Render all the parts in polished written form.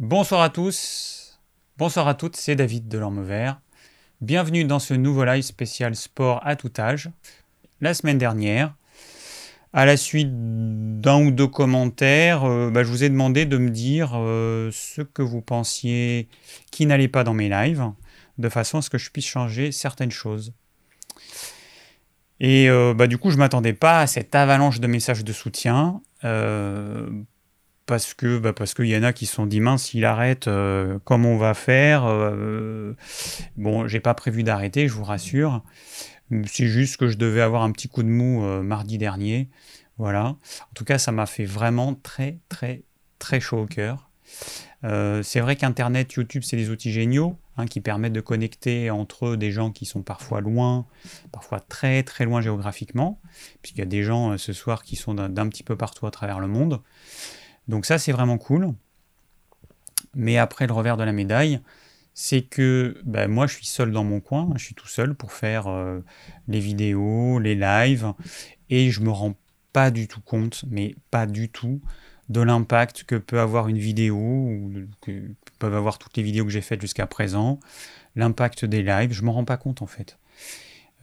Bonsoir à tous, bonsoir à toutes, c'est David Delorme Vert. Bienvenue dans ce nouveau live spécial sport à tout âge. La semaine dernière, à la suite d'un ou deux commentaires, je vous ai demandé de me dire ce que vous pensiez qui n'allait pas dans mes lives, de façon à ce que je puisse changer certaines choses. Et du coup, je ne m'attendais pas à cette avalanche de messages de soutien, parce qu'il y en a qui se sont dit mince, il arrête, comment on va faire? J'ai pas prévu d'arrêter, je vous rassure. C'est juste que je devais avoir un petit coup de mou mardi dernier. Voilà. En tout cas, ça m'a fait vraiment très, très, très chaud au cœur. C'est vrai qu'Internet, YouTube, c'est des outils géniaux qui permettent de connecter entre eux des gens qui sont parfois loin, parfois très très loin géographiquement, puisqu'il y a des gens ce soir qui sont d'un petit peu partout à travers le monde. Donc ça, c'est vraiment cool. Mais après, le revers de la médaille, c'est que moi, je suis seul dans mon coin. Je suis tout seul pour faire les vidéos, les lives, et je me rends pas du tout compte, mais pas du tout, de l'impact que peut avoir une vidéo, ou que peuvent avoir toutes les vidéos que j'ai faites jusqu'à présent, l'impact des lives, je ne m'en rends pas compte en fait.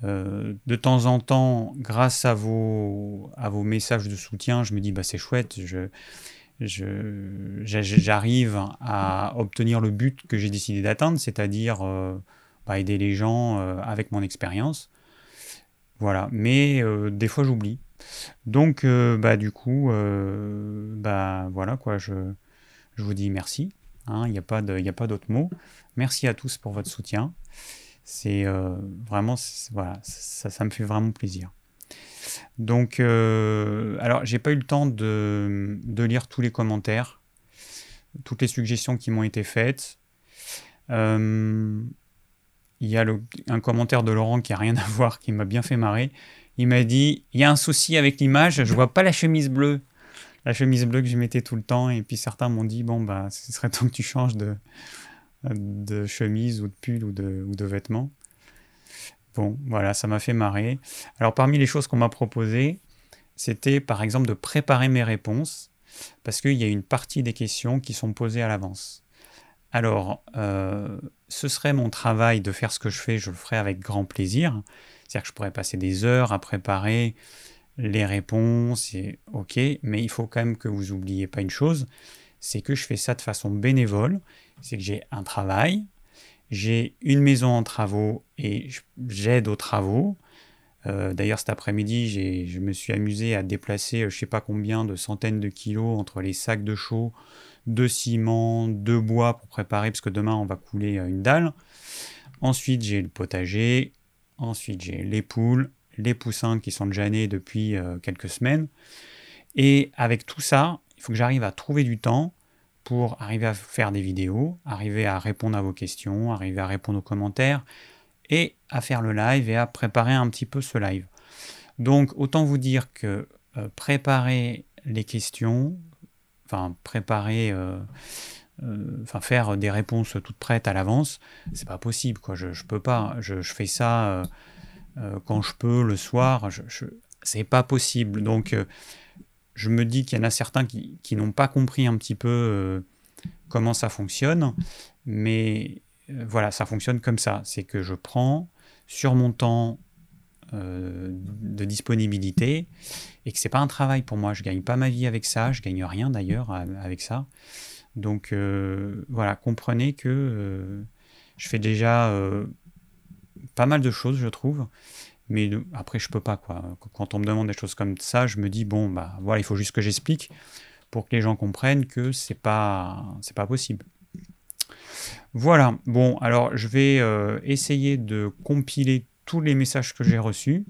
De temps en temps, grâce à vos messages de soutien, je me dis c'est chouette, j'arrive à obtenir le but que j'ai décidé d'atteindre, c'est-à-dire aider les gens avec mon expérience. Voilà, mais des fois j'oublie. Donc, voilà quoi, je vous dis merci. Il n'y a pas d'autres mots. Merci à tous pour votre soutien. C'est vraiment, ça me fait vraiment plaisir. Donc, alors, j'ai pas eu le temps de lire tous les commentaires, toutes les suggestions qui m'ont été faites. Il y a un commentaire de Laurent qui n'a rien à voir, qui m'a bien fait marrer. Il m'a dit, il y a un souci avec l'image, je ne vois pas la chemise bleue. La chemise bleue que je mettais tout le temps. Et puis certains m'ont dit, ce serait temps que tu changes de chemise ou de pull ou de vêtements. Bon, voilà, ça m'a fait marrer. Alors parmi les choses qu'on m'a proposées, c'était par exemple de préparer mes réponses, parce qu'il y a une partie des questions qui sont posées à l'avance. Alors, ce serait mon travail de faire ce que je fais, je le ferai avec grand plaisir. C'est-à-dire que je pourrais passer des heures à préparer les réponses, et ok, mais il faut quand même que vous n'oubliez pas une chose, c'est que je fais ça de façon bénévole, c'est que j'ai un travail, j'ai une maison en travaux et j'aide aux travaux. D'ailleurs, cet après-midi, je me suis amusé à déplacer je ne sais pas combien de centaines de kilos entre les sacs de chaux, de ciment, de bois pour préparer, parce que demain, on va couler une dalle. Ensuite, j'ai le potager. Ensuite, j'ai les poules, les poussins qui sont déjà nés depuis quelques semaines. Et avec tout ça, il faut que j'arrive à trouver du temps pour arriver à faire des vidéos, arriver à répondre à vos questions, arriver à répondre aux commentaires et à faire le live et à préparer un petit peu ce live. Donc, autant vous dire que préparer les questions, faire des réponses toutes prêtes à l'avance, c'est pas possible, quoi. Je peux pas. Je fais ça quand je peux, le soir. C'est pas possible. Donc, je me dis qu'il y en a certains qui n'ont pas compris un petit peu comment ça fonctionne. Mais voilà, ça fonctionne comme ça. C'est que je prends sur mon temps de disponibilité et que c'est pas un travail pour moi. Je gagne pas ma vie avec ça. Je gagne rien d'ailleurs avec ça. Donc voilà, comprenez que je fais déjà pas mal de choses, je trouve, mais après je peux pas, quoi. Quand on me demande des choses comme ça, je me dis il faut juste que j'explique pour que les gens comprennent que c'est pas possible. Voilà. Bon, alors je vais essayer de compiler tous les messages que j'ai reçus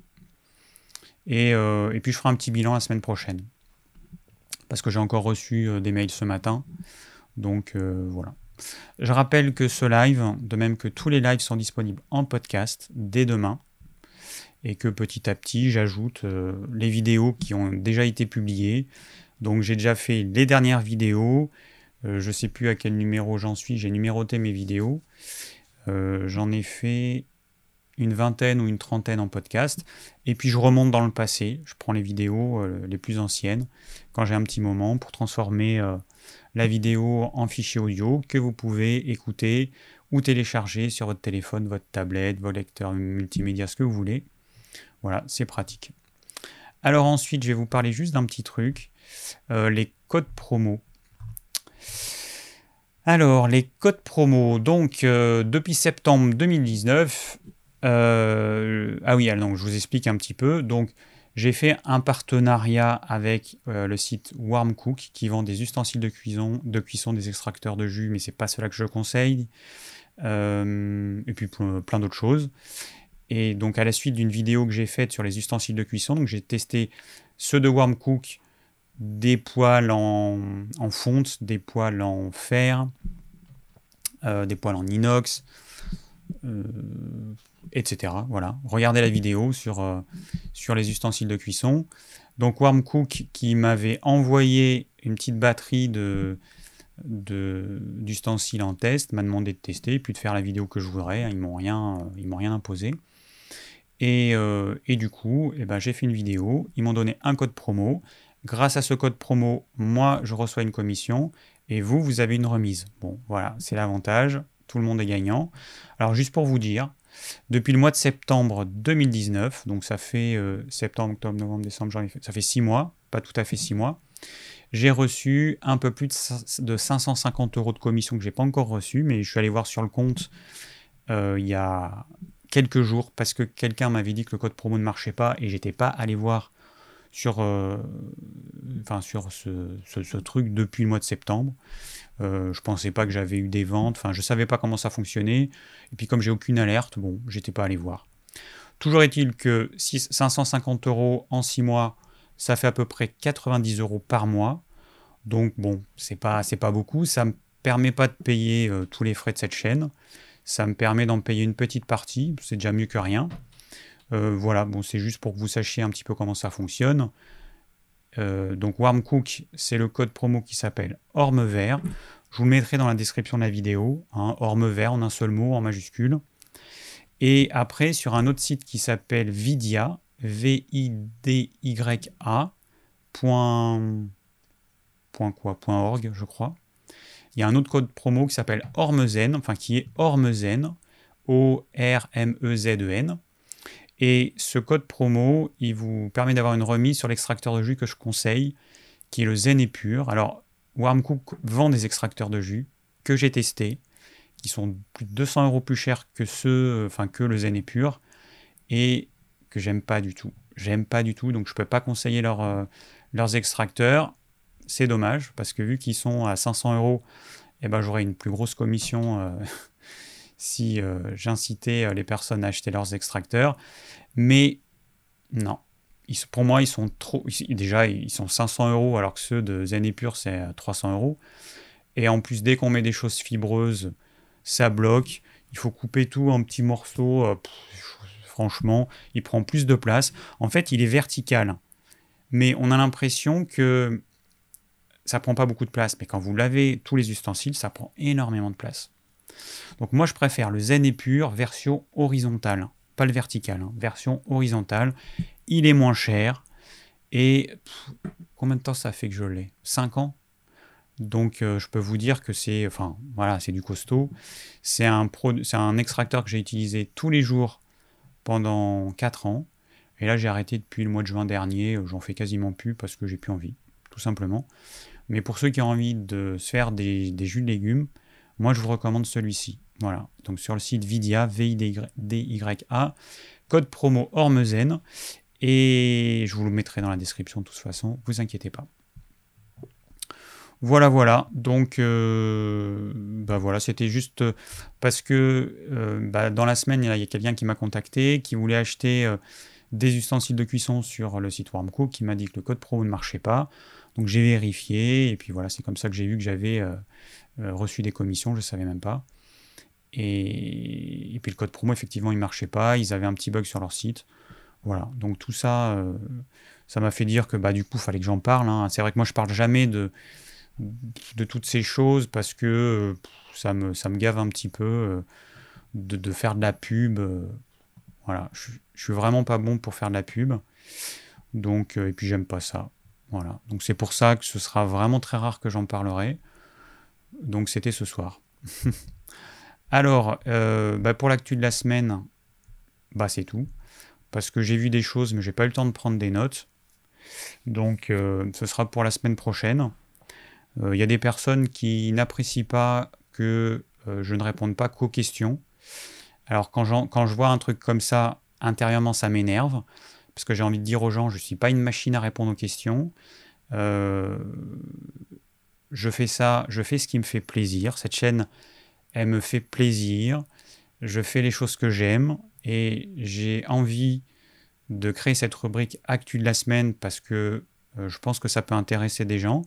et puis je ferai un petit bilan la semaine prochaine parce que j'ai encore reçu des mails ce matin. Donc voilà. Je rappelle que ce live, de même que tous les lives, sont disponibles en podcast dès demain. Et que petit à petit, j'ajoute les vidéos qui ont déjà été publiées. Donc j'ai déjà fait les dernières vidéos. Je ne sais plus à quel numéro j'en suis. J'ai numéroté mes vidéos. J'en ai fait une vingtaine ou une trentaine en podcast. Et puis je remonte dans le passé. Je prends les vidéos les plus anciennes quand j'ai un petit moment pour transformer la vidéo en fichier audio que vous pouvez écouter ou télécharger sur votre téléphone, votre tablette, vos lecteurs multimédia, ce que vous voulez. Voilà, c'est pratique. Alors ensuite, je vais vous parler juste d'un petit truc, les codes promo. Alors, les codes promo, donc depuis septembre 2019, je vous explique un petit peu. Donc, j'ai fait un partenariat avec le site Warmcook qui vend des ustensiles de cuisson, des extracteurs de jus, mais c'est pas cela que je conseille. Et puis plein d'autres choses. Et donc, à la suite d'une vidéo que j'ai faite sur les ustensiles de cuisson, donc j'ai testé ceux de Warmcook, des poêles en fonte, des poêles en fer, des poêles en inox, etc. Voilà. Regardez la vidéo sur les ustensiles de cuisson. Donc Warmcook qui m'avait envoyé une petite batterie d'ustensiles en test, m'a demandé de tester et puis de faire la vidéo que je voudrais. Ils m'ont rien imposé. Et du coup, j'ai fait une vidéo. Ils m'ont donné un code promo. Grâce à ce code promo, moi, je reçois une commission et vous avez une remise. Bon, voilà, c'est l'avantage. Tout le monde est gagnant. Alors, juste pour vous dire, depuis le mois de septembre 2019, donc ça fait septembre, octobre, novembre, décembre, janvier, ça fait 6 mois, pas tout à fait 6 mois, j'ai reçu un peu plus de 550 € de commission que je n'ai pas encore reçu, mais je suis allé voir sur le compte il y a quelques jours parce que quelqu'un m'avait dit que le code promo ne marchait pas et je n'étais pas allé voir sur ce truc depuis le mois de septembre. Je pensais pas que j'avais eu des ventes, je savais pas comment ça fonctionnait, et puis comme j'ai aucune alerte, bon, j'étais pas allé voir. Toujours est-il que 550 € en 6 mois, ça fait à peu près 90 € par mois, donc bon, c'est pas beaucoup, ça me permet pas de payer tous les frais de cette chaîne, ça me permet d'en payer une petite partie, c'est déjà mieux que rien. Voilà, bon, c'est juste pour que vous sachiez un petit peu comment ça fonctionne. Donc Warmcook, c'est le code promo qui s'appelle OrmeVert. Je vous le mettrai dans la description de la vidéo, hein, OrmeVert en un seul mot, en majuscule. Et après, sur un autre site qui s'appelle Vidya, Vidya. .org, je crois. Il y a un autre code promo qui s'appelle ORMEZEN, qui est ORMEZEN, ORMEZEN. Et ce code promo, il vous permet d'avoir une remise sur l'extracteur de jus que je conseille, qui est le Zen&Pur. Alors, Warmcook vend des extracteurs de jus que j'ai testés, qui sont plus de 200 € plus chers que que le Zen&Pur, et que j'aime pas du tout. Donc je peux pas conseiller leurs extracteurs. C'est dommage, parce que vu qu'ils sont à 500 €, j'aurais une plus grosse commission. Si j'incitais les personnes à acheter leurs extracteurs. Mais non, pour moi, ils sont trop... Déjà, ils sont 500 € alors que ceux de Zen&Pur, c'est 300 €. Et en plus, dès qu'on met des choses fibreuses, ça bloque. Il faut couper tout en petits morceaux. Franchement, il prend plus de place. En fait, il est vertical. Mais on a l'impression que ça ne prend pas beaucoup de place. Mais quand vous lavez tous les ustensiles, ça prend énormément de place. Donc moi je préfère le Zen&Pur version horizontale, pas le vertical, version horizontale. Il est moins cher et combien de temps ça fait que je l'ai ? 5 ans. Donc je peux vous dire que c'est du costaud. C'est un extracteur que j'ai utilisé tous les jours pendant 4 ans. Et là j'ai arrêté depuis le mois de juin dernier, j'en fais quasiment plus parce que j'ai plus envie, tout simplement. Mais pour ceux qui ont envie de se faire des jus de légumes, moi, je vous recommande celui-ci. Voilà. Donc, sur le site Vidya, Vidya, code promo ORMEZEN. Et je vous le mettrai dans la description de toute façon. Vous inquiétez pas. Voilà. Donc, c'était juste parce que dans la semaine, il y a quelqu'un qui m'a contacté, qui voulait acheter des ustensiles de cuisson sur le site Warmcook, qui m'a dit que le code promo ne marchait pas. Donc, j'ai vérifié. Et puis, voilà, c'est comme ça que j'ai vu que j'avais... reçu des commissions, je ne savais même pas. Et puis le code promo, effectivement, il ne marchait pas. Ils avaient un petit bug sur leur site. Voilà. Donc tout ça, ça m'a fait dire que du coup, il fallait que j'en parle. C'est vrai que moi, je ne parle jamais de toutes ces choses parce que ça me gave un petit peu de faire de la pub. Voilà. Je suis vraiment pas bon pour faire de la pub. Donc, et puis, j'aime pas ça. Voilà. Donc c'est pour ça que ce sera vraiment très rare que j'en parlerai. Donc c'était ce soir. Alors, pour l'actu de la semaine, c'est tout. Parce que j'ai vu des choses, mais j'ai pas eu le temps de prendre des notes. Donc ce sera pour la semaine prochaine. Il y a des personnes qui n'apprécient pas que je ne réponde pas qu'aux questions. Alors quand je vois un truc comme ça, intérieurement ça m'énerve, parce que j'ai envie de dire aux gens, je ne suis pas une machine à répondre aux questions. Je fais ce qui me fait plaisir. Cette chaîne, elle me fait plaisir. Je fais les choses que j'aime et j'ai envie de créer cette rubrique Actu de la semaine parce que je pense que ça peut intéresser des gens,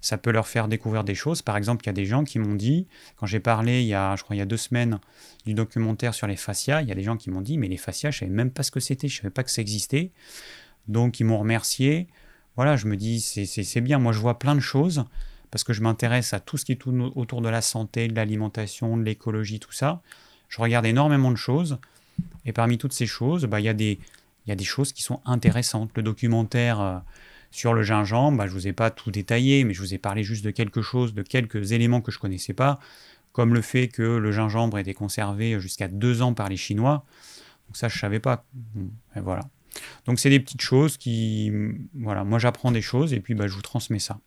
ça peut leur faire découvrir des choses. Par exemple, il y a des gens qui m'ont dit, quand j'ai parlé il y a 2 semaines du documentaire sur les fascias, il y a des gens qui m'ont dit, mais les fascias, je ne savais même pas ce que c'était, je ne savais pas que ça existait. Donc ils m'ont remercié. Voilà, je me dis, c'est bien, moi je vois plein de choses, parce que je m'intéresse à tout ce qui tourne autour de la santé, de l'alimentation, de l'écologie, tout ça. Je regarde énormément de choses, et parmi toutes ces choses, il y a des choses qui sont intéressantes. Le documentaire sur le gingembre, je ne vous ai pas tout détaillé, mais je vous ai parlé juste de quelque chose, de quelques éléments que je ne connaissais pas, comme le fait que le gingembre était conservé jusqu'à 2 ans par les Chinois. Donc ça, je ne savais pas. Et voilà. Donc c'est des petites choses qui... Voilà, moi j'apprends des choses et puis je vous transmets ça.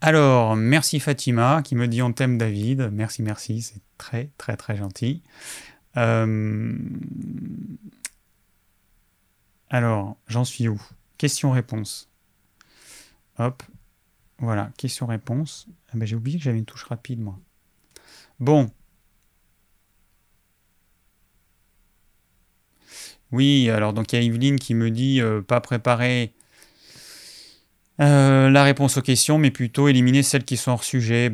Alors, merci Fatima qui me dit on t'aime David. Merci, merci, c'est très très très gentil. Alors, j'en suis où ? Question-réponse. Hop, voilà, question-réponse. J'ai oublié que j'avais une touche rapide, moi. Bon. Oui, alors, donc, il y a Yveline qui me dit pas préparer la réponse aux questions, mais plutôt éliminer celles qui sont hors sujet.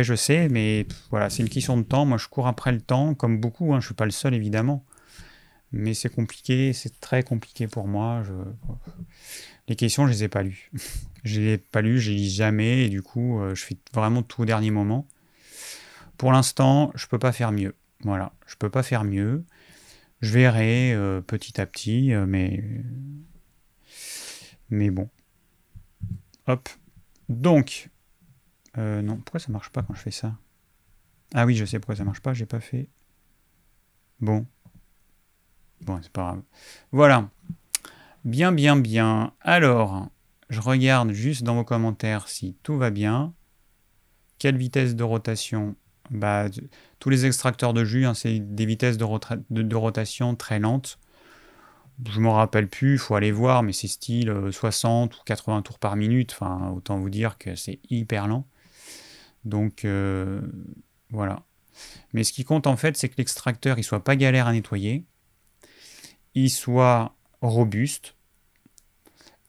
Je sais, mais voilà, c'est une question de temps. Moi, je cours après le temps, comme beaucoup, hein, je ne suis pas le seul, évidemment. Mais c'est compliqué, c'est très compliqué pour moi. Les questions, je ne les ai pas lues. Je ne les ai pas lues, je ne les lis jamais, et du coup, je fais vraiment tout au dernier moment. Pour l'instant, je ne peux pas faire mieux. Voilà, je ne peux pas faire mieux. Je verrai petit à petit, mais bon. Hop. Donc, non, pourquoi ça ne marche pas quand je fais ça ? Ah oui, je sais pourquoi ça ne marche pas, je n'ai pas fait... Bon, c'est pas grave. Voilà. Bien, bien, bien. Alors, je regarde juste dans vos commentaires si tout va bien. Quelle vitesse de rotation ? Tous les extracteurs de jus, c'est des vitesses de rotation très lentes. Je ne me rappelle plus, il faut aller voir, mais c'est style 60 ou 80 tours par minute. Enfin, autant vous dire que c'est hyper lent. Donc, voilà. Mais ce qui compte, en fait, c'est que l'extracteur ne soit pas galère à nettoyer. Il soit robuste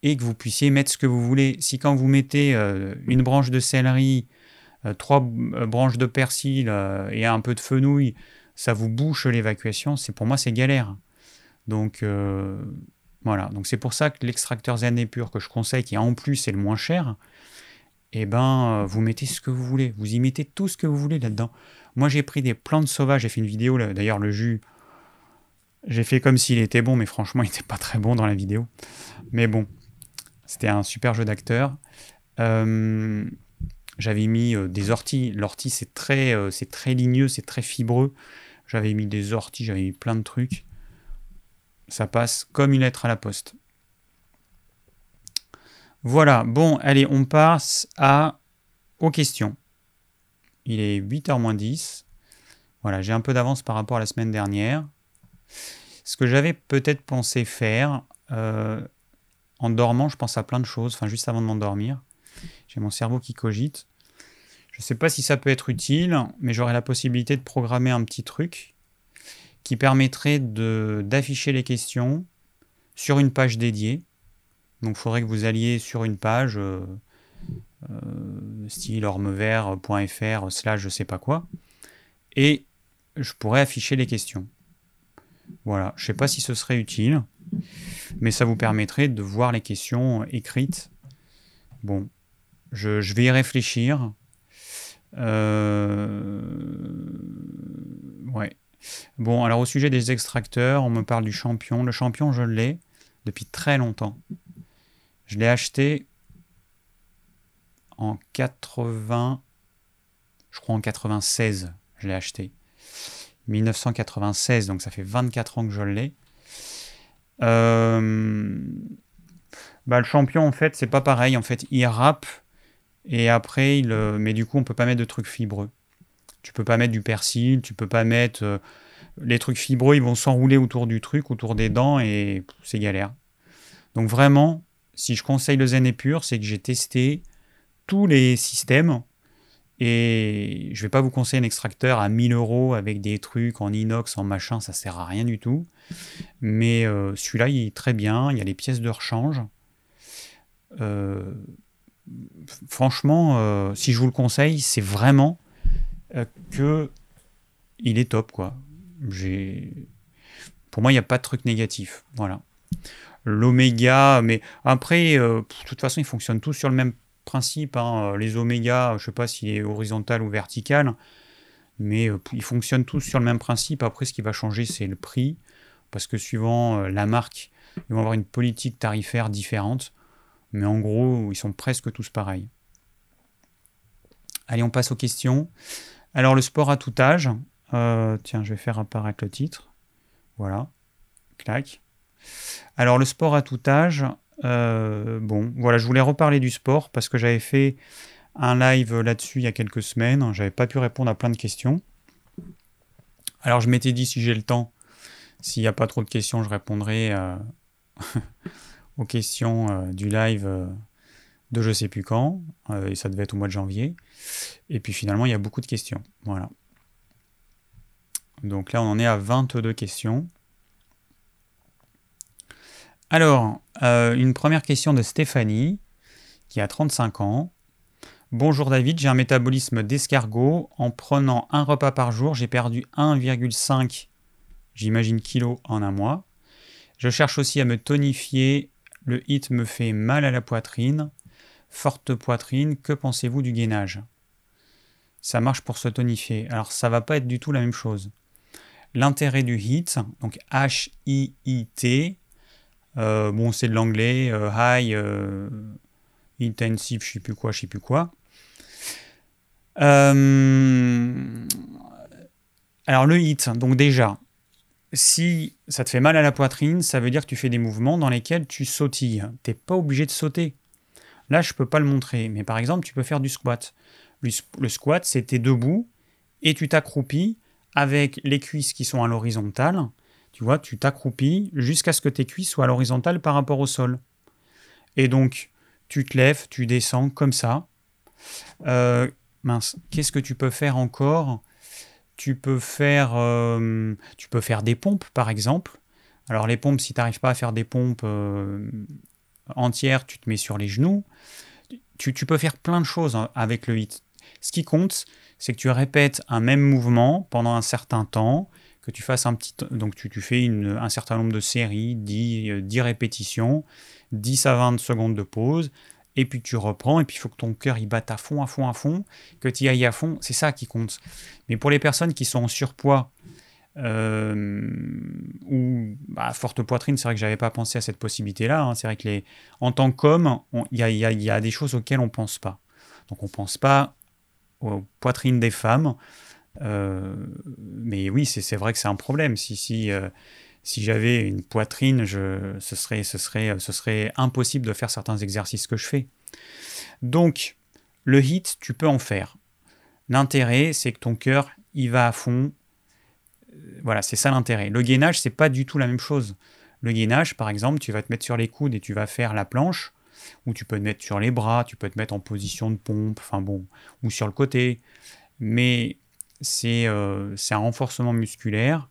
et que vous puissiez mettre ce que vous voulez. Si quand vous mettez une branche de céleri, 3 branches de persil et un peu de fenouil, ça vous bouche l'évacuation, pour moi c'est galère. Donc voilà, donc c'est pour ça que l'extracteur Zen&Pur que je conseille, qui en plus est le moins cher, vous mettez ce que vous voulez, vous y mettez tout ce que vous voulez là-dedans. Moi j'ai pris des plantes sauvages, j'ai fait une vidéo, d'ailleurs le jus, j'ai fait comme s'il était bon, mais franchement, il n'était pas très bon dans la vidéo. Mais bon, c'était un super jeu d'acteur. J'avais mis des orties. L'ortie, c'est très ligneux, c'est très fibreux. J'avais mis des orties, j'avais mis plein de trucs. Ça passe comme une lettre à la poste. Voilà, bon, allez, on passe aux questions. Il est 8h-10. Voilà, j'ai un peu d'avance par rapport à la semaine dernière. Ce que j'avais peut-être pensé faire, en dormant, je pense à plein de choses, juste avant de m'endormir. J'ai mon cerveau qui cogite. Je ne sais pas si ça peut être utile, mais j'aurais la possibilité de programmer un petit truc qui permettrait d'afficher les questions sur une page dédiée. Donc il faudrait que vous alliez sur une page, style ormevert.fr/ je sais pas quoi, et je pourrais afficher les questions. Voilà, je ne sais pas si ce serait utile, mais ça vous permettrait de voir les questions écrites. Bon, je vais y réfléchir. Ouais. Bon, alors au sujet des extracteurs, on me parle du champion. Le champion, je l'ai depuis très longtemps. Je l'ai acheté en 80, je crois en 96, je l'ai acheté. 1996, donc ça fait 24 ans que je l'ai. Le champion, en fait, c'est pas pareil. En fait, il râpe et après, mais du coup, on peut pas mettre de trucs fibreux. Tu peux pas mettre du persil, tu peux pas mettre... Les trucs fibreux, ils vont s'enrouler autour du truc, autour des dents, et c'est galère. Donc vraiment, si je conseille le Zen&Pur, c'est que j'ai testé tous les systèmes, et je vais pas vous conseiller un extracteur à 1 000 € avec des trucs en inox, en machin, ça sert à rien du tout. Mais celui-là, il est très bien, il y a les pièces de rechange. Franchement, si je vous le conseille, c'est vraiment que il est top, quoi. Pour moi, il n'y a pas de truc négatif. Voilà. L'oméga, mais après, de toute façon, ils fonctionnent tous sur le même principe. Hein. Les oméga, je ne sais pas s'il est horizontal ou vertical, mais ils fonctionnent tous sur le même principe. Après, ce qui va changer, c'est le prix, parce que suivant la marque, ils vont avoir une politique tarifaire différente. Mais en gros, ils sont presque tous pareils. Allez, on passe aux questions. Alors, le sport à tout âge. Tiens, je vais faire apparaître le titre. Voilà. Clac. Alors, le sport à tout âge. Voilà, je voulais reparler du sport parce que j'avais fait un live là-dessus il y a quelques semaines. J'avais pas pu répondre à plein de questions. Alors, je m'étais dit, si j'ai le temps, s'il n'y a pas trop de questions, je répondrai aux questions du live de je sais plus quand. Et ça devait être au mois de janvier. Et puis, finalement, il y a beaucoup de questions. Voilà. Donc là, on en est à 22 questions. Alors, une première question de Stéphanie, qui a 35 ans. « Bonjour David, j'ai un métabolisme d'escargot. En prenant un repas par jour, j'ai perdu 1,5, j'imagine, kilo en un mois. Je cherche aussi à me tonifier. Le HIIT me fait mal à la poitrine. Forte poitrine, que pensez-vous du gainage ? » Ça marche pour se tonifier. Alors, ça ne va pas être du tout la même chose. L'intérêt du HIIT, donc H-I-I-T, c'est de l'anglais, high, intensive, je ne sais plus quoi. Alors, le HIIT, donc déjà, si ça te fait mal à la poitrine, ça veut dire que tu fais des mouvements dans lesquels tu sautilles. Tu n'es pas obligé de sauter. Là, je ne peux pas le montrer, mais par exemple, tu peux faire du squat. Le squat, c'est t'es debout et tu t'accroupis avec les cuisses qui sont à l'horizontale. Tu vois, tu t'accroupis jusqu'à ce que tes cuisses soient à l'horizontale par rapport au sol. Et donc, tu te lèves, tu descends comme ça. Qu'est-ce que tu peux faire encore ? Tu peux faire des pompes, par exemple. Alors, les pompes, si tu n'arrives pas à faire des pompes entières, tu te mets sur les genoux. Tu peux faire plein de choses avec le HIIT. Ce qui compte, c'est que tu répètes un même mouvement pendant un certain temps, que tu fasses un certain nombre de séries, 10 répétitions, 10 à 20 secondes de pause, et puis tu reprends, et puis il faut que ton cœur y batte à fond, que tu y ailles à fond, c'est ça qui compte. Mais pour les personnes qui sont en surpoids, forte poitrine, c'est vrai que j'avais pas pensé à cette possibilité-là. Hein. C'est vrai que en tant qu'homme, il y a des choses auxquelles on pense pas. Donc on pense pas aux poitrines des femmes. Mais oui, c'est vrai que c'est un problème. Si j'avais une poitrine, ce serait impossible de faire certains exercices que je fais. Donc le HIIT, tu peux en faire. L'intérêt, c'est que ton cœur y va à fond. Voilà, c'est ça l'intérêt. Le gainage, c'est pas du tout la même chose. Le gainage, par exemple, tu vas te mettre sur les coudes et tu vas faire la planche, ou tu peux te mettre sur les bras, tu peux te mettre en position de pompe, ou sur le côté. Mais c'est un renforcement musculaire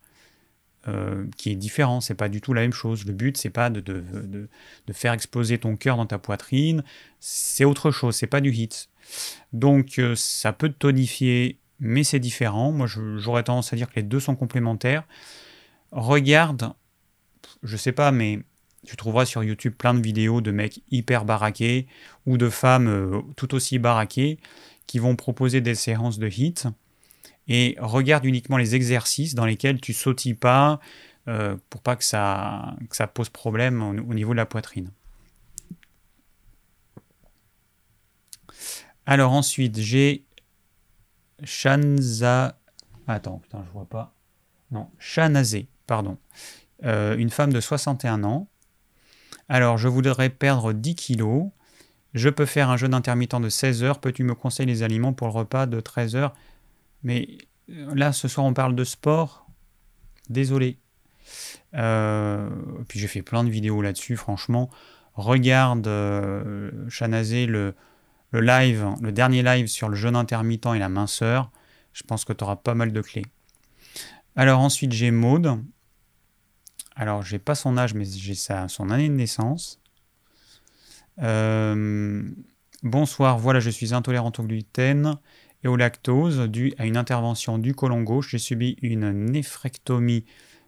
qui est différent. C'est pas du tout la même chose. Le but, c'est pas de faire exploser ton cœur dans ta poitrine. C'est autre chose. C'est pas du HIIT. Donc, ça peut te tonifier. Mais c'est différent. Moi, j'aurais tendance à dire que les deux sont complémentaires. Regarde, je sais pas, mais tu trouveras sur YouTube plein de vidéos de mecs hyper baraqués ou de femmes tout aussi baraquées qui vont proposer des séances de HIIT. Et regarde uniquement les exercices dans lesquels tu sautilles pas pour pas que ça pose problème au niveau de la poitrine. Alors ensuite, j'ai Shanza... Attends, putain, je vois pas. Non, Shanazé, pardon. Une femme de 61 ans. Alors, je voudrais perdre 10 kilos. Je peux faire un jeûne intermittent de 16 heures. Peux-tu me conseiller les aliments pour le repas de 13 heures? Mais là, ce soir, on parle de sport. Désolé. Puis, j'ai fait plein de vidéos là-dessus, franchement. Regarde, Shanazé, le live, le dernier live sur le jeûne intermittent et la minceur. Je pense que tu auras pas mal de clés. Alors, ensuite, j'ai Maud. Alors, j'ai pas son âge, mais j'ai son année de naissance. Bonsoir, voilà, je suis intolérante au gluten et au lactose dû à une intervention du côlon gauche. J'ai subi une néphrectomie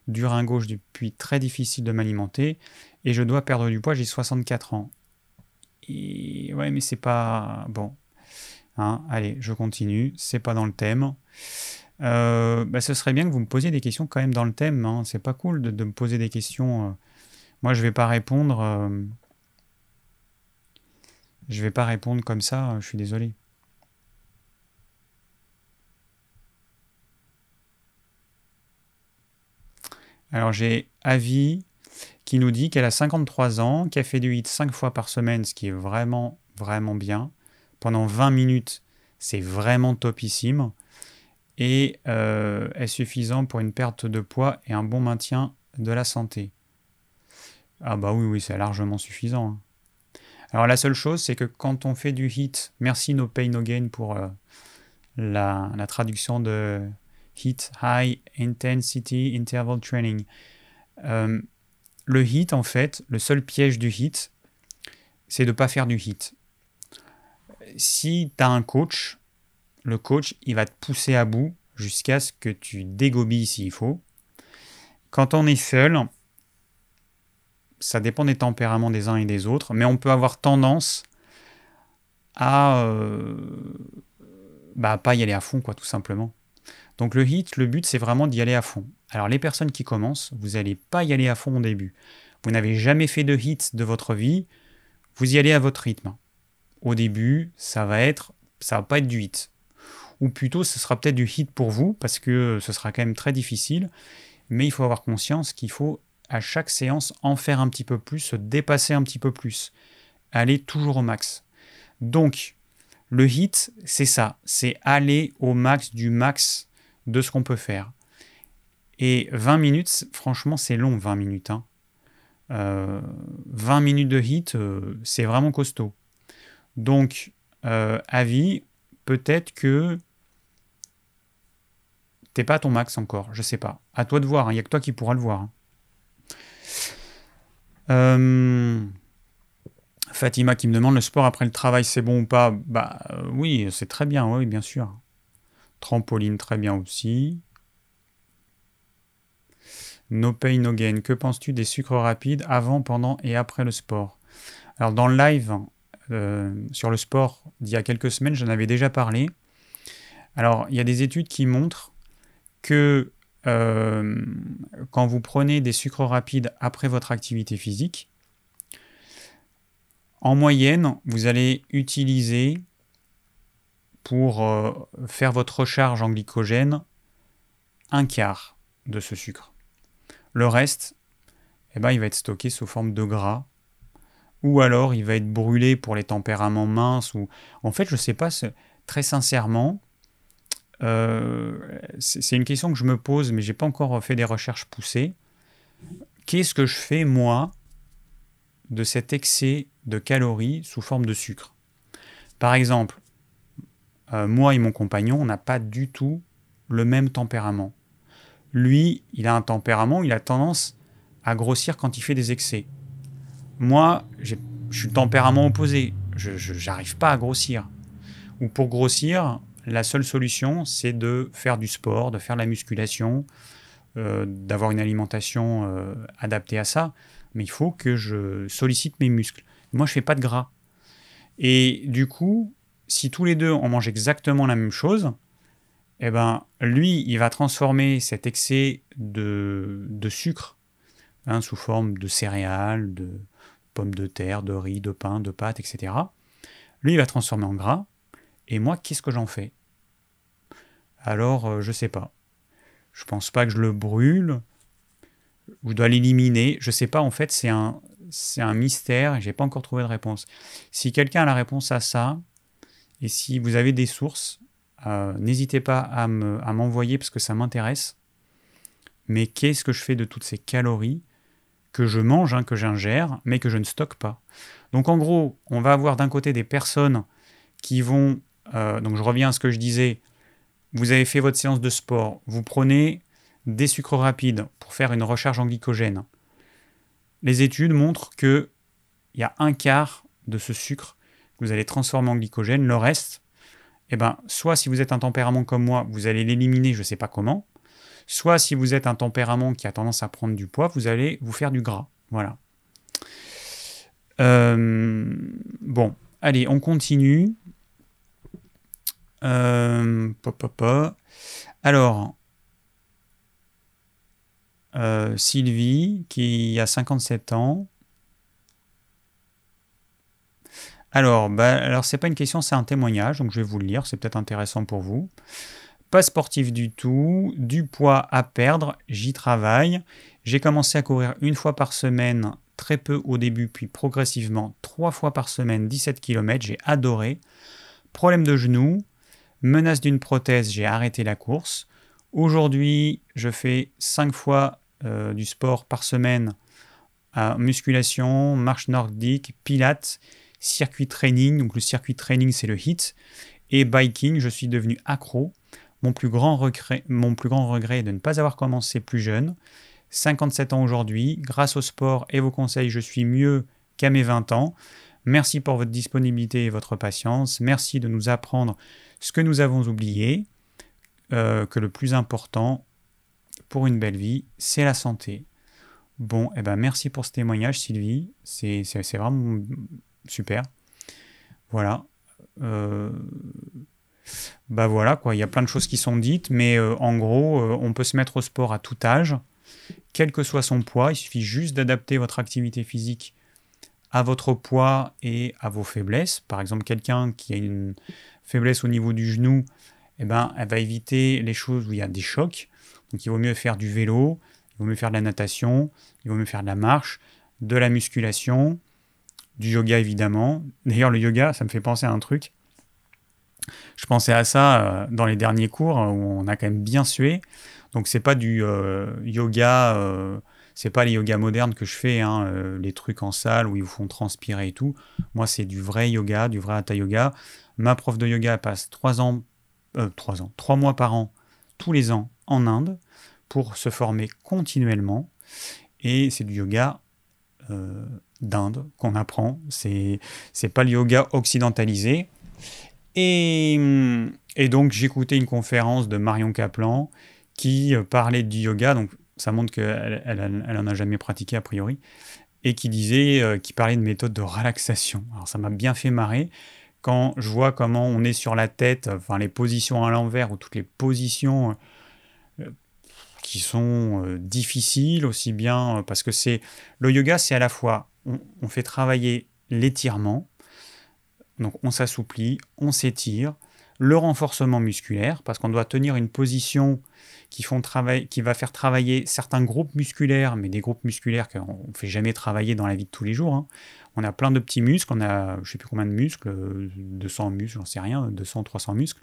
du rein gauche depuis très difficile de m'alimenter et je dois perdre du poids, j'ai 64 ans. Et ouais, mais c'est pas... Bon, hein, allez, je continue, c'est pas dans le thème. Bah, ce serait bien que vous me posiez des questions quand même dans le thème, hein. C'est pas cool de me poser des questions. Moi, je vais pas répondre... Je vais pas répondre comme ça, je suis désolé. Alors j'ai Avi qui nous dit qu'elle a 53 ans, qu'elle fait du HIIT 5 fois par semaine, ce qui est vraiment, vraiment bien. Pendant 20 minutes, c'est vraiment topissime. Et est suffisant pour une perte de poids et un bon maintien de la santé. Ah bah oui, oui, c'est largement suffisant, hein. Alors la seule chose, c'est que quand on fait du HIIT, merci No Pain No Gain pour la traduction de HIIT, High Intensity Interval Training. Le HIIT, en fait, le seul piège du HIIT, c'est de ne pas faire du HIIT. Si tu as un coach, le coach, il va te pousser à bout jusqu'à ce que tu dégobilles s'il faut. Quand on est seul... Ça dépend des tempéraments des uns et des autres, mais on peut avoir tendance à pas y aller à fond, quoi, tout simplement. Donc le HIIT, le but, c'est vraiment d'y aller à fond. Alors les personnes qui commencent, vous n'allez pas y aller à fond au début. Vous n'avez jamais fait de HIIT de votre vie, vous y allez à votre rythme. Au début, ça va pas être du HIIT. Ou plutôt, ce sera peut-être du HIIT pour vous, parce que ce sera quand même très difficile, mais il faut avoir conscience qu'il faut à chaque séance, en faire un petit peu plus, se dépasser un petit peu plus, aller toujours au max. Donc, le HIIT, c'est ça, c'est aller au max du max de ce qu'on peut faire. Et 20 minutes, franchement, c'est long, 20 minutes. Hein. 20 minutes de HIIT, c'est vraiment costaud. Donc, Avi, peut-être que t'es pas à ton max encore, je sais pas. À toi de voir, hein. Y a que toi qui pourras le voir, hein. Fatima qui me demande le sport après le travail, c'est bon ou pas? Bah oui, c'est très bien, oui, bien sûr. Trampoline, très bien aussi. No pain, no gain. Que penses-tu des sucres rapides avant, pendant et après le sport? Alors, dans le live sur le sport d'il y a quelques semaines, j'en avais déjà parlé. Alors, il y a des études qui montrent que quand vous prenez des sucres rapides après votre activité physique, en moyenne, vous allez utiliser pour faire votre recharge en glycogène un quart de ce sucre. Le reste, il va être stocké sous forme de gras, ou alors il va être brûlé pour les tempéraments minces. Ou... En fait, je ne sais pas, très sincèrement... c'est une question que je me pose, mais j'ai pas encore fait des recherches poussées. Qu'est-ce que je fais, moi, de cet excès de calories sous forme de sucre? Par exemple, moi et mon compagnon, on n'a pas du tout le même tempérament. Lui, il a un tempérament, il a tendance à grossir quand il fait des excès. Moi, je suis tempérament opposé. Je n'arrive pas à grossir. Ou pour grossir... La seule solution, c'est de faire du sport, de faire de la musculation, d'avoir une alimentation adaptée à ça. Mais il faut que je sollicite mes muscles. Moi, je ne fais pas de gras. Et du coup, si tous les deux, on mange exactement la même chose, lui, il va transformer cet excès de sucre sous forme de céréales, de pommes de terre, de riz, de pain, de pâtes, etc. Lui, il va transformer en gras. Et moi, qu'est-ce que j'en fais? Alors, je sais pas. Je pense pas que je le brûle. Je dois l'éliminer. Je sais pas, en fait, c'est un mystère et j'ai pas encore trouvé de réponse. Si quelqu'un a la réponse à ça, et si vous avez des sources, n'hésitez pas à m'envoyer parce que ça m'intéresse. Mais qu'est-ce que je fais de toutes ces calories que je mange, hein, que j'ingère, mais que je ne stocke pas? Donc en gros, on va avoir d'un côté des personnes qui vont... donc je reviens à ce que je disais. Vous avez fait votre séance de sport. Vous prenez des sucres rapides pour faire une recharge en glycogène. Les études montrent qu'il y a un quart de ce sucre que vous allez transformer en glycogène. Le reste, eh ben, soit si vous êtes un tempérament comme moi, vous allez l'éliminer, je ne sais pas comment. Soit si vous êtes un tempérament qui a tendance à prendre du poids, vous allez vous faire du gras. Voilà. Bon, allez, on continue. Alors... Sylvie, qui a 57 ans. Alors, c'est pas une question, c'est un témoignage, donc je vais vous le lire, c'est peut-être intéressant pour vous. Pas sportif du tout, du poids à perdre, j'y travaille. J'ai commencé à courir une fois par semaine, très peu au début, puis progressivement, 3 fois par semaine, 17 km, j'ai adoré. Problème de genou, menace d'une prothèse, j'ai arrêté la course. Aujourd'hui, je fais 5 fois du sport par semaine, musculation, marche nordique, pilates, circuit training. Donc le circuit training, c'est le HIIT. Et biking, je suis devenu accro. Mon plus grand regret est de ne pas avoir commencé plus jeune. 57 ans aujourd'hui. Grâce au sport et vos conseils, je suis mieux qu'à mes 20 ans. Merci pour votre disponibilité et votre patience. Merci de nous apprendre ce que nous avons oublié. Que le plus important pour une belle vie, c'est la santé. Bon, eh ben merci pour ce témoignage, Sylvie. C'est vraiment super. Voilà. Bah voilà, quoi. Il y a plein de choses qui sont dites, mais en gros, on peut se mettre au sport à tout âge, quel que soit son poids. Il suffit juste d'adapter votre activité physique à votre poids et à vos faiblesses. Par exemple, quelqu'un qui a une faiblesse au niveau du genou, eh ben, elle va éviter les choses où il y a des chocs. Donc, il vaut mieux faire du vélo, il vaut mieux faire de la natation, il vaut mieux faire de la marche, de la musculation, du yoga, évidemment. D'ailleurs, le yoga, ça me fait penser à un truc. Je pensais à ça dans les derniers cours où on a quand même bien sué. Donc, c'est pas du yoga, c'est pas les yogas modernes que je fais, hein, les trucs en salle où ils vous font transpirer et tout. Moi, c'est du vrai yoga, du vrai hatha yoga. Ma prof de yoga passe 3 mois par an, tous les ans, en Inde, pour se former continuellement. Et c'est du yoga d'Inde qu'on apprend. C'est pas le yoga occidentalisé. Et donc, j'écoutais une conférence de Marion Kaplan qui parlait du yoga. Donc, ça montre qu'elle en a jamais pratiqué, a priori. Et qui parlait de méthode de relaxation. Alors, ça m'a bien fait marrer. Quand je vois comment on est sur la tête, enfin les positions à l'envers ou toutes les positions qui sont difficiles, aussi bien parce que c'est le yoga, c'est à la fois on fait travailler l'étirement, donc on s'assouplit, on s'étire, le renforcement musculaire parce qu'on doit tenir une position qui va faire travailler certains groupes musculaires, mais des groupes musculaires qu'on ne fait jamais travailler dans la vie de tous les jours, hein. On a plein de petits muscles, on a je ne sais plus combien de muscles, 200 muscles, j'en sais rien, 200, 300 muscles.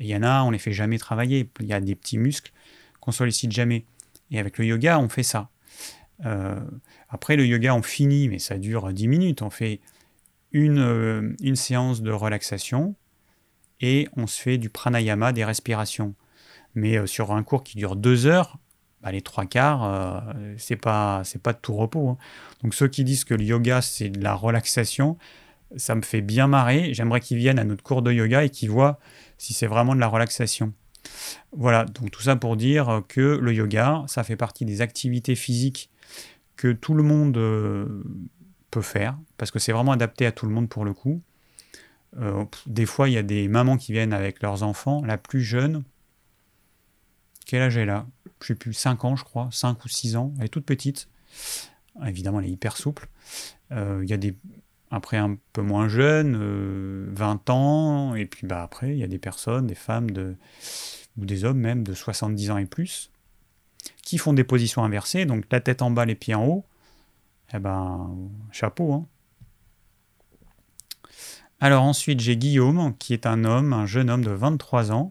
Et il y en a, on ne les fait jamais travailler. Il y a des petits muscles qu'on ne sollicite jamais. Et avec le yoga, on fait ça. Après, le yoga, on finit, mais ça dure 10 minutes. On fait une séance de relaxation et on se fait du pranayama, des respirations. Mais sur un cours qui dure 2 heures, bah les 3 quarts, c'est pas de tout repos, hein. Donc ceux qui disent que le yoga, c'est de la relaxation, ça me fait bien marrer. J'aimerais qu'ils viennent à notre cours de yoga et qu'ils voient si c'est vraiment de la relaxation. Voilà, donc tout ça pour dire que le yoga, ça fait partie des activités physiques que tout le monde peut faire, parce que c'est vraiment adapté à tout le monde pour le coup. Des fois, il y a des mamans qui viennent avec leurs enfants, la plus jeune... Quel âge elle a ? Je ne sais plus, 5 ans je crois, 5 ou 6 ans. Elle est toute petite. Évidemment, elle est hyper souple. Il y a des après un peu moins jeunes, 20 ans, et puis bah, après, il y a des personnes, des femmes, ou des hommes même, de 70 ans et plus, qui font des positions inversées, donc la tête en bas, les pieds en haut. Eh ben, chapeau, hein. Alors ensuite, j'ai Guillaume, qui est un homme, un jeune homme de 23 ans.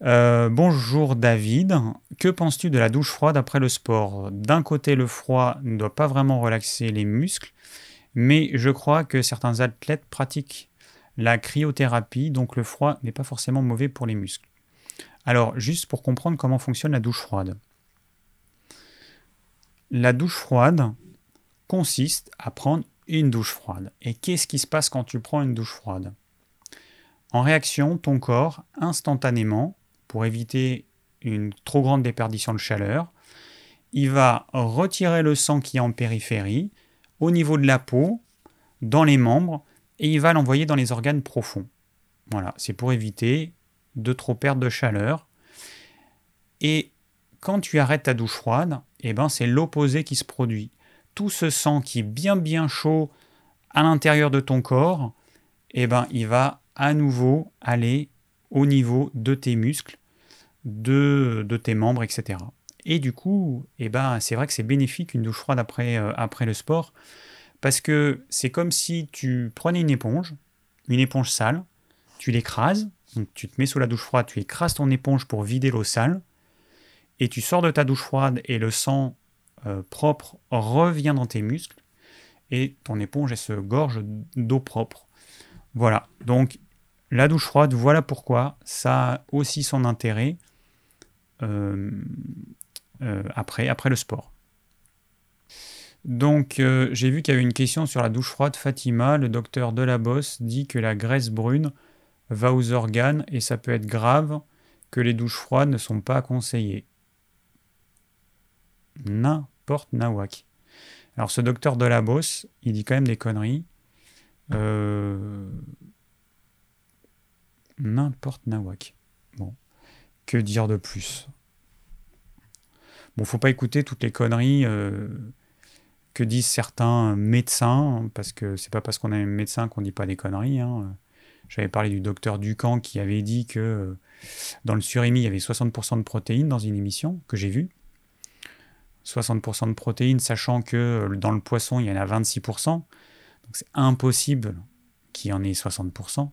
Bonjour David, que penses-tu de la douche froide après le sport? D'un côté, le froid ne doit pas vraiment relaxer les muscles, mais je crois que certains athlètes pratiquent la cryothérapie, donc le froid n'est pas forcément mauvais pour les muscles. Alors, juste pour comprendre comment fonctionne la douche froide. La douche froide consiste à prendre une douche froide. Et qu'est-ce qui se passe quand tu prends une douche froide? En réaction, ton corps, instantanément, pour éviter une trop grande déperdition de chaleur, il va retirer le sang qui est en périphérie, au niveau de la peau, dans les membres, et il va l'envoyer dans les organes profonds. Voilà, c'est pour éviter de trop perdre de chaleur. Et quand tu arrêtes ta douche froide, eh ben, c'est l'opposé qui se produit. Tout ce sang qui est bien bien chaud à l'intérieur de ton corps, eh ben, il va à nouveau aller au niveau de tes muscles, de tes membres, etc. Et du coup, eh ben, c'est vrai que c'est bénéfique une douche froide après le sport, parce que c'est comme si tu prenais une éponge sale, tu l'écrases, donc tu te mets sous la douche froide, tu écrases ton éponge pour vider l'eau sale, et tu sors de ta douche froide et le sang propre revient dans tes muscles et ton éponge elle se gorge d'eau propre. Voilà, donc la douche froide, voilà pourquoi ça a aussi son intérêt après le sport. Donc j'ai vu qu'il y avait une question sur la douche froide. Fatima, le docteur Delabosse dit que la graisse brune va aux organes et ça peut être grave, que les douches froides ne sont pas conseillées. N'importe nawak. Alors ce docteur Delabosse, il dit quand même des conneries. N'importe nawak. Bon, que dire de plus? Bon, faut pas écouter toutes les conneries que disent certains médecins, parce que c'est pas parce qu'on est médecin qu'on dit pas des conneries, hein. J'avais parlé du docteur Ducamp qui avait dit que dans le surimi, il y avait 60% de protéines dans une émission que j'ai vue. 60% de protéines, sachant que dans le poisson, il y en a 26%. Donc c'est impossible qu'il y en ait 60%.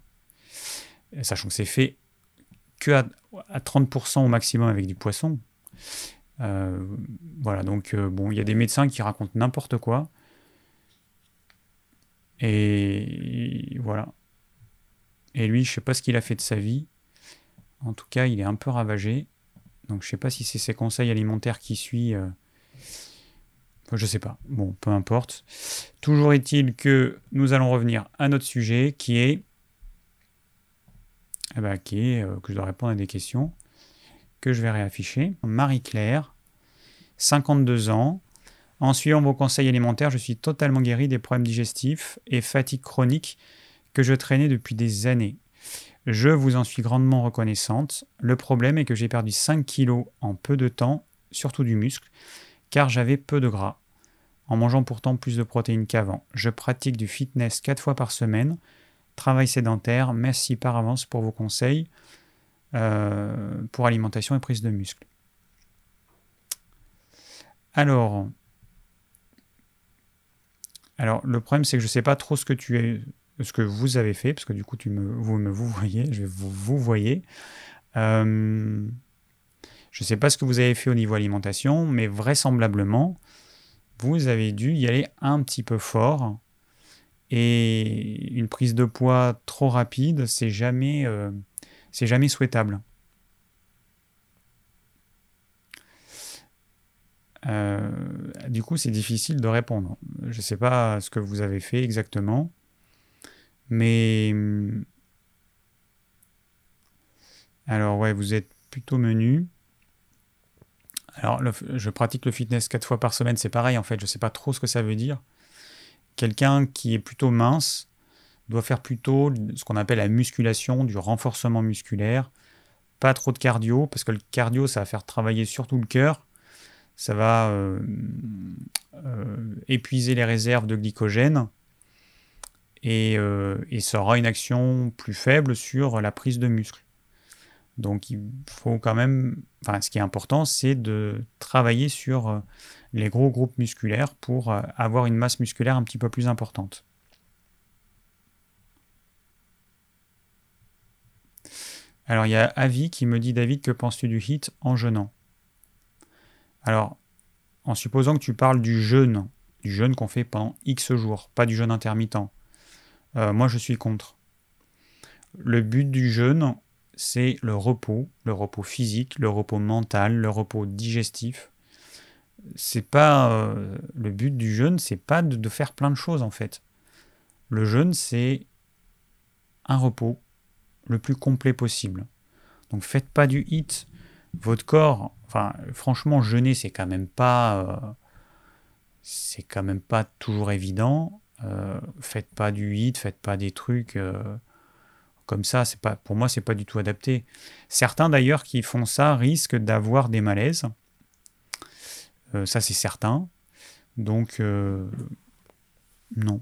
Sachant que c'est fait que à 30% au maximum avec du poisson. Voilà, donc bon, il y a des médecins qui racontent n'importe quoi. Et voilà. Et lui, je sais pas ce qu'il a fait de sa vie. En tout cas, il est un peu ravagé. Donc je sais pas si c'est ses conseils alimentaires qui suivent. Je sais pas. Bon, peu importe. Toujours est-il que nous allons revenir à notre sujet qui est que je dois répondre à des questions que je vais réafficher. Marie-Claire, 52 ans. En suivant vos conseils alimentaires, je suis totalement guérie des problèmes digestifs et fatigue chronique que je traînais depuis des années. Je vous en suis grandement reconnaissante. Le problème est que j'ai perdu 5 kilos en peu de temps, surtout du muscle, car j'avais peu de gras, en mangeant pourtant plus de protéines qu'avant. Je pratique du fitness 4 fois par semaine, travail sédentaire. Merci par avance pour vos conseils pour alimentation et prise de muscle. Alors le problème, c'est que je ne sais pas trop ce que vous avez fait, parce que du coup vous voyez. Je ne sais pas ce que vous avez fait au niveau alimentation, mais vraisemblablement, vous avez dû y aller un petit peu fort, et une prise de poids trop rapide, c'est jamais souhaitable. Du coup, c'est difficile de répondre. Je ne sais pas ce que vous avez fait exactement. Mais alors ouais, vous êtes plutôt menu. Alors je pratique le fitness 4 fois par semaine, c'est pareil en fait, je sais pas trop ce que ça veut dire. Quelqu'un qui est plutôt mince doit faire plutôt ce qu'on appelle la musculation, du renforcement musculaire, pas trop de cardio, parce que le cardio ça va faire travailler surtout le cœur, ça va épuiser les réserves de glycogène et ça aura une action plus faible sur la prise de muscle. Donc il faut quand même, enfin, ce qui est important, c'est de travailler sur les gros groupes musculaires pour avoir une masse musculaire un petit peu plus importante. Alors il y a Avi qui me dit: David, que penses-tu du HIIT en jeûnant? Alors, en supposant que tu parles du jeûne qu'on fait pendant X jours, pas du jeûne intermittent, moi je suis contre. Le but du jeûne, c'est le repos physique, le repos mental, le repos digestif. C'est pas le but du jeûne, c'est pas de faire plein de choses en fait. Le jeûne, c'est un repos le plus complet possible. Donc faites pas du HIIT. Votre corps, enfin franchement, jeûner, c'est quand même pas toujours évident. Faites pas du HIIT, faites pas des trucs comme ça. C'est pas, pour moi, c'est pas du tout adapté. Certains d'ailleurs qui font ça risquent d'avoir des malaises. Ça c'est certain. Donc non,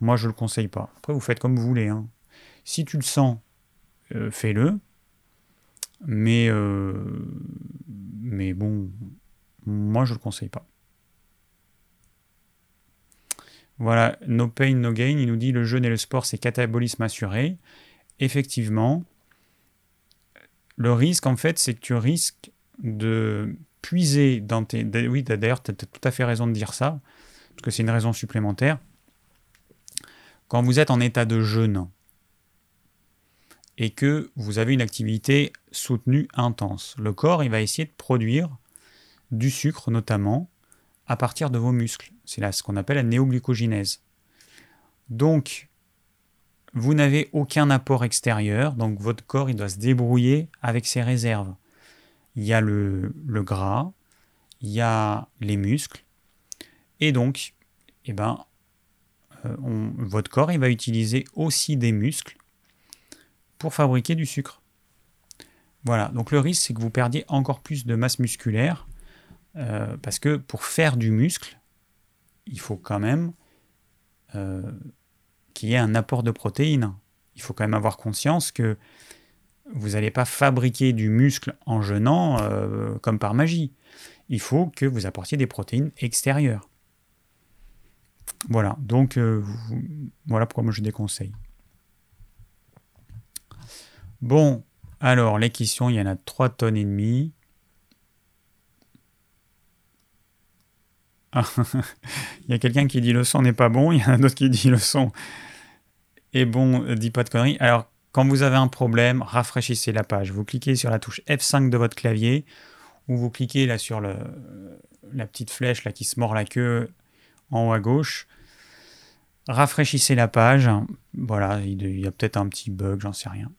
moi je le conseille pas. Après vous faites comme vous voulez, hein. Si tu le sens, fais-le. Mais bon, moi je le conseille pas. Voilà, no pain, no gain, il nous dit: le jeûne et le sport, c'est catabolisme assuré. Effectivement, le risque en fait, c'est que tu risques de puiser dans tes... Oui, d'ailleurs, tu as tout à fait raison de dire ça, parce que c'est une raison supplémentaire. Quand vous êtes en état de jeûne, et que vous avez une activité soutenue intense, le corps, il va essayer de produire du sucre, notamment, à partir de vos muscles. C'est là ce qu'on appelle la néoglycogénèse. Donc, vous n'avez aucun apport extérieur, donc votre corps, il doit se débrouiller avec ses réserves. Il y a le gras, il y a les muscles, et donc, eh ben, votre corps, il va utiliser aussi des muscles pour fabriquer du sucre. Voilà, donc le risque, c'est que vous perdiez encore plus de masse musculaire, parce que pour faire du muscle, il faut quand même qu'il y ait un apport de protéines. Il faut quand même avoir conscience que vous n'allez pas fabriquer du muscle en jeûnant comme par magie. Il faut que vous apportiez des protéines extérieures. Voilà, donc voilà pourquoi moi je déconseille. Bon, alors les questions, il y en a 3,5 tonnes. Il y a quelqu'un qui dit: le son n'est pas bon. Il y en a d'autres qui dit: le son est bon, dis pas de conneries. Alors, quand vous avez un problème, rafraîchissez la page. Vous cliquez sur la touche F5 de votre clavier, ou vous cliquez là sur la petite flèche là, qui se mord la queue en haut à gauche. Rafraîchissez la page. Voilà, il y a peut-être un petit bug, j'en sais rien.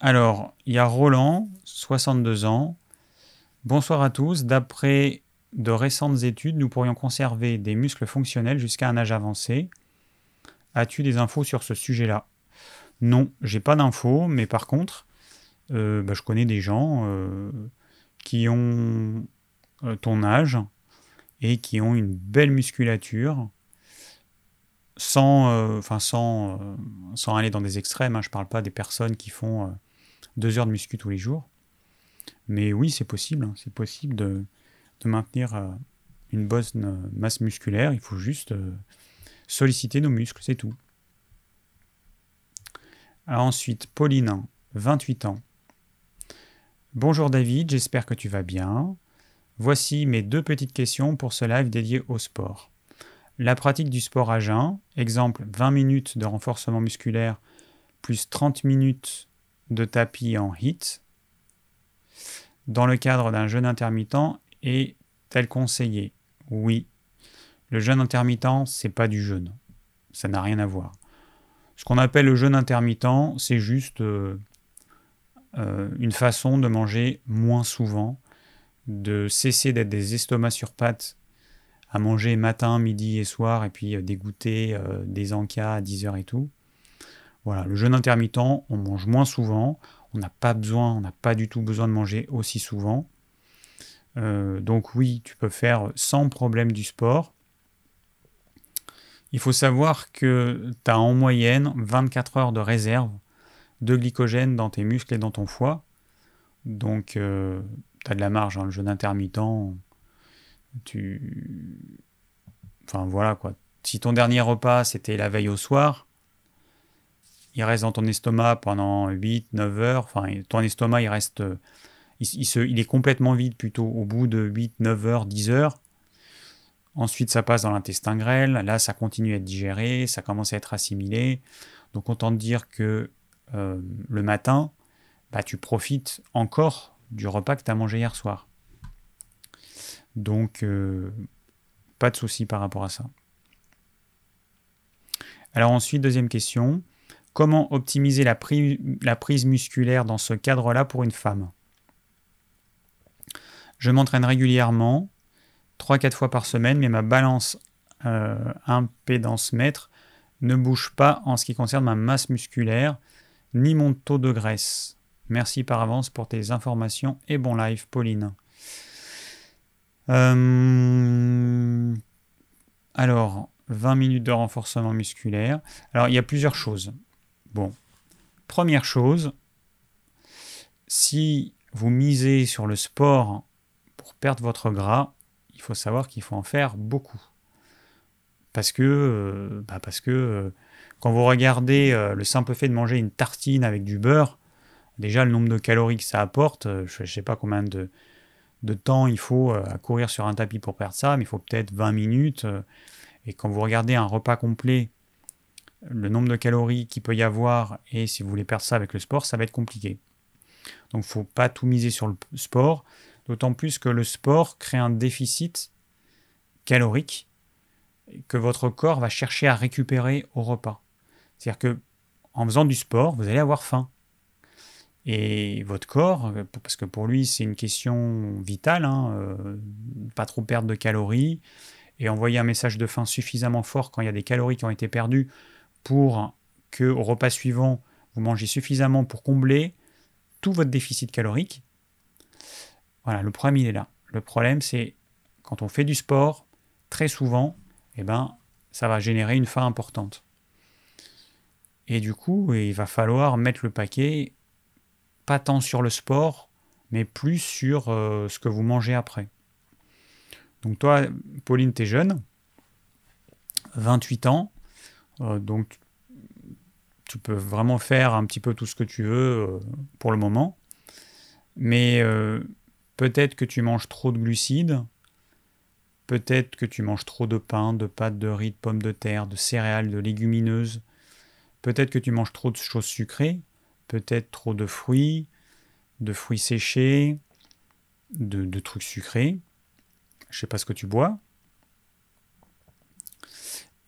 Alors, il y a Roland, 62 ans. Bonsoir à tous. D'après de récentes études, nous pourrions conserver des muscles fonctionnels jusqu'à un âge avancé. As-tu des infos sur ce sujet-là? Non, j'ai pas d'infos, mais par contre, je connais des gens qui ont ton âge et qui ont une belle musculature. Sans aller dans des extrêmes, hein, je ne parle pas des personnes qui font 2 heures de muscu tous les jours. Mais oui, c'est possible. Hein, c'est possible de maintenir une bonne masse musculaire. Il faut juste solliciter nos muscles, c'est tout. Alors ensuite, Pauline, 28 ans. Bonjour David, j'espère que tu vas bien. Voici mes 2 petites questions pour ce live dédié au sport. La pratique du sport à jeun, exemple 20 minutes de renforcement musculaire plus 30 minutes de tapis en HIIT, dans le cadre d'un jeûne intermittent est-elle conseillée? Oui. Le jeûne intermittent, c'est pas du jeûne. Ça n'a rien à voir. Ce qu'on appelle le jeûne intermittent, c'est juste une façon de manger moins souvent, de cesser d'être des estomacs sur pattes à manger matin, midi et soir, et puis dégoûter des encas à 10h et tout. Voilà, le jeûne intermittent, on mange moins souvent, on n'a pas du tout besoin de manger aussi souvent. Donc oui, tu peux faire sans problème du sport. Il faut savoir que tu as en moyenne 24 heures de réserve de glycogène dans tes muscles et dans ton foie. Donc tu as de la marge, hein, le jeûne intermittent. Enfin voilà quoi. Si ton dernier repas c'était la veille au soir, il reste dans ton estomac pendant 8-9 heures. Enfin, ton estomac, il est complètement vide plutôt au bout de 8-9 heures, 10 heures. Ensuite, ça passe dans l'intestin grêle. Là, ça continue à être digéré, ça commence à être assimilé. Donc, autant te dire que le matin, bah, tu profites encore du repas que tu as mangé hier soir. Donc, pas de souci par rapport à ça. Alors ensuite, deuxième question. Comment optimiser la prise musculaire dans ce cadre-là pour une femme ? Je m'entraîne régulièrement, 3-4 fois par semaine, mais ma balance impédance-mètre ne bouge pas en ce qui concerne ma masse musculaire, ni mon taux de graisse. Merci par avance pour tes informations et bon live, Pauline. Alors, 20 minutes de renforcement musculaire. Alors, il y a plusieurs choses. Bon, première chose, si vous misez sur le sport pour perdre votre gras, il faut savoir qu'il faut en faire beaucoup. Parce que quand vous regardez le simple fait de manger une tartine avec du beurre, déjà le nombre de calories que ça apporte, je ne sais pas combien de temps il faut courir sur un tapis pour perdre ça, mais il faut peut-être 20 minutes. Et quand vous regardez un repas complet, le nombre de calories qu'il peut y avoir, et si vous voulez perdre ça avec le sport, ça va être compliqué. Donc, il ne faut pas tout miser sur le sport, d'autant plus que le sport crée un déficit calorique que votre corps va chercher à récupérer au repas. C'est-à-dire qu'en faisant du sport, vous allez avoir faim. Et votre corps, parce que pour lui, c'est une question vitale, pas trop perdre de calories, et envoyer un message de faim suffisamment fort quand il y a des calories qui ont été perdues pour qu'au repas suivant, vous mangez suffisamment pour combler tout votre déficit calorique. Voilà, le problème, il est là. Le problème, c'est quand on fait du sport, très souvent, ça va générer une faim importante. Et du coup, il va falloir mettre le paquet, pas tant sur le sport, mais plus sur ce que vous mangez après. Donc toi, Pauline, t'es jeune, 28 ans, donc tu peux vraiment faire un petit peu tout ce que tu veux pour le moment, mais peut-être que tu manges trop de glucides, peut-être que tu manges trop de pain, de pâtes, de riz, de pommes de terre, de céréales, de légumineuses, peut-être que tu manges trop de choses sucrées, peut-être trop de fruits séchés, de trucs sucrés. Je sais pas ce que tu bois.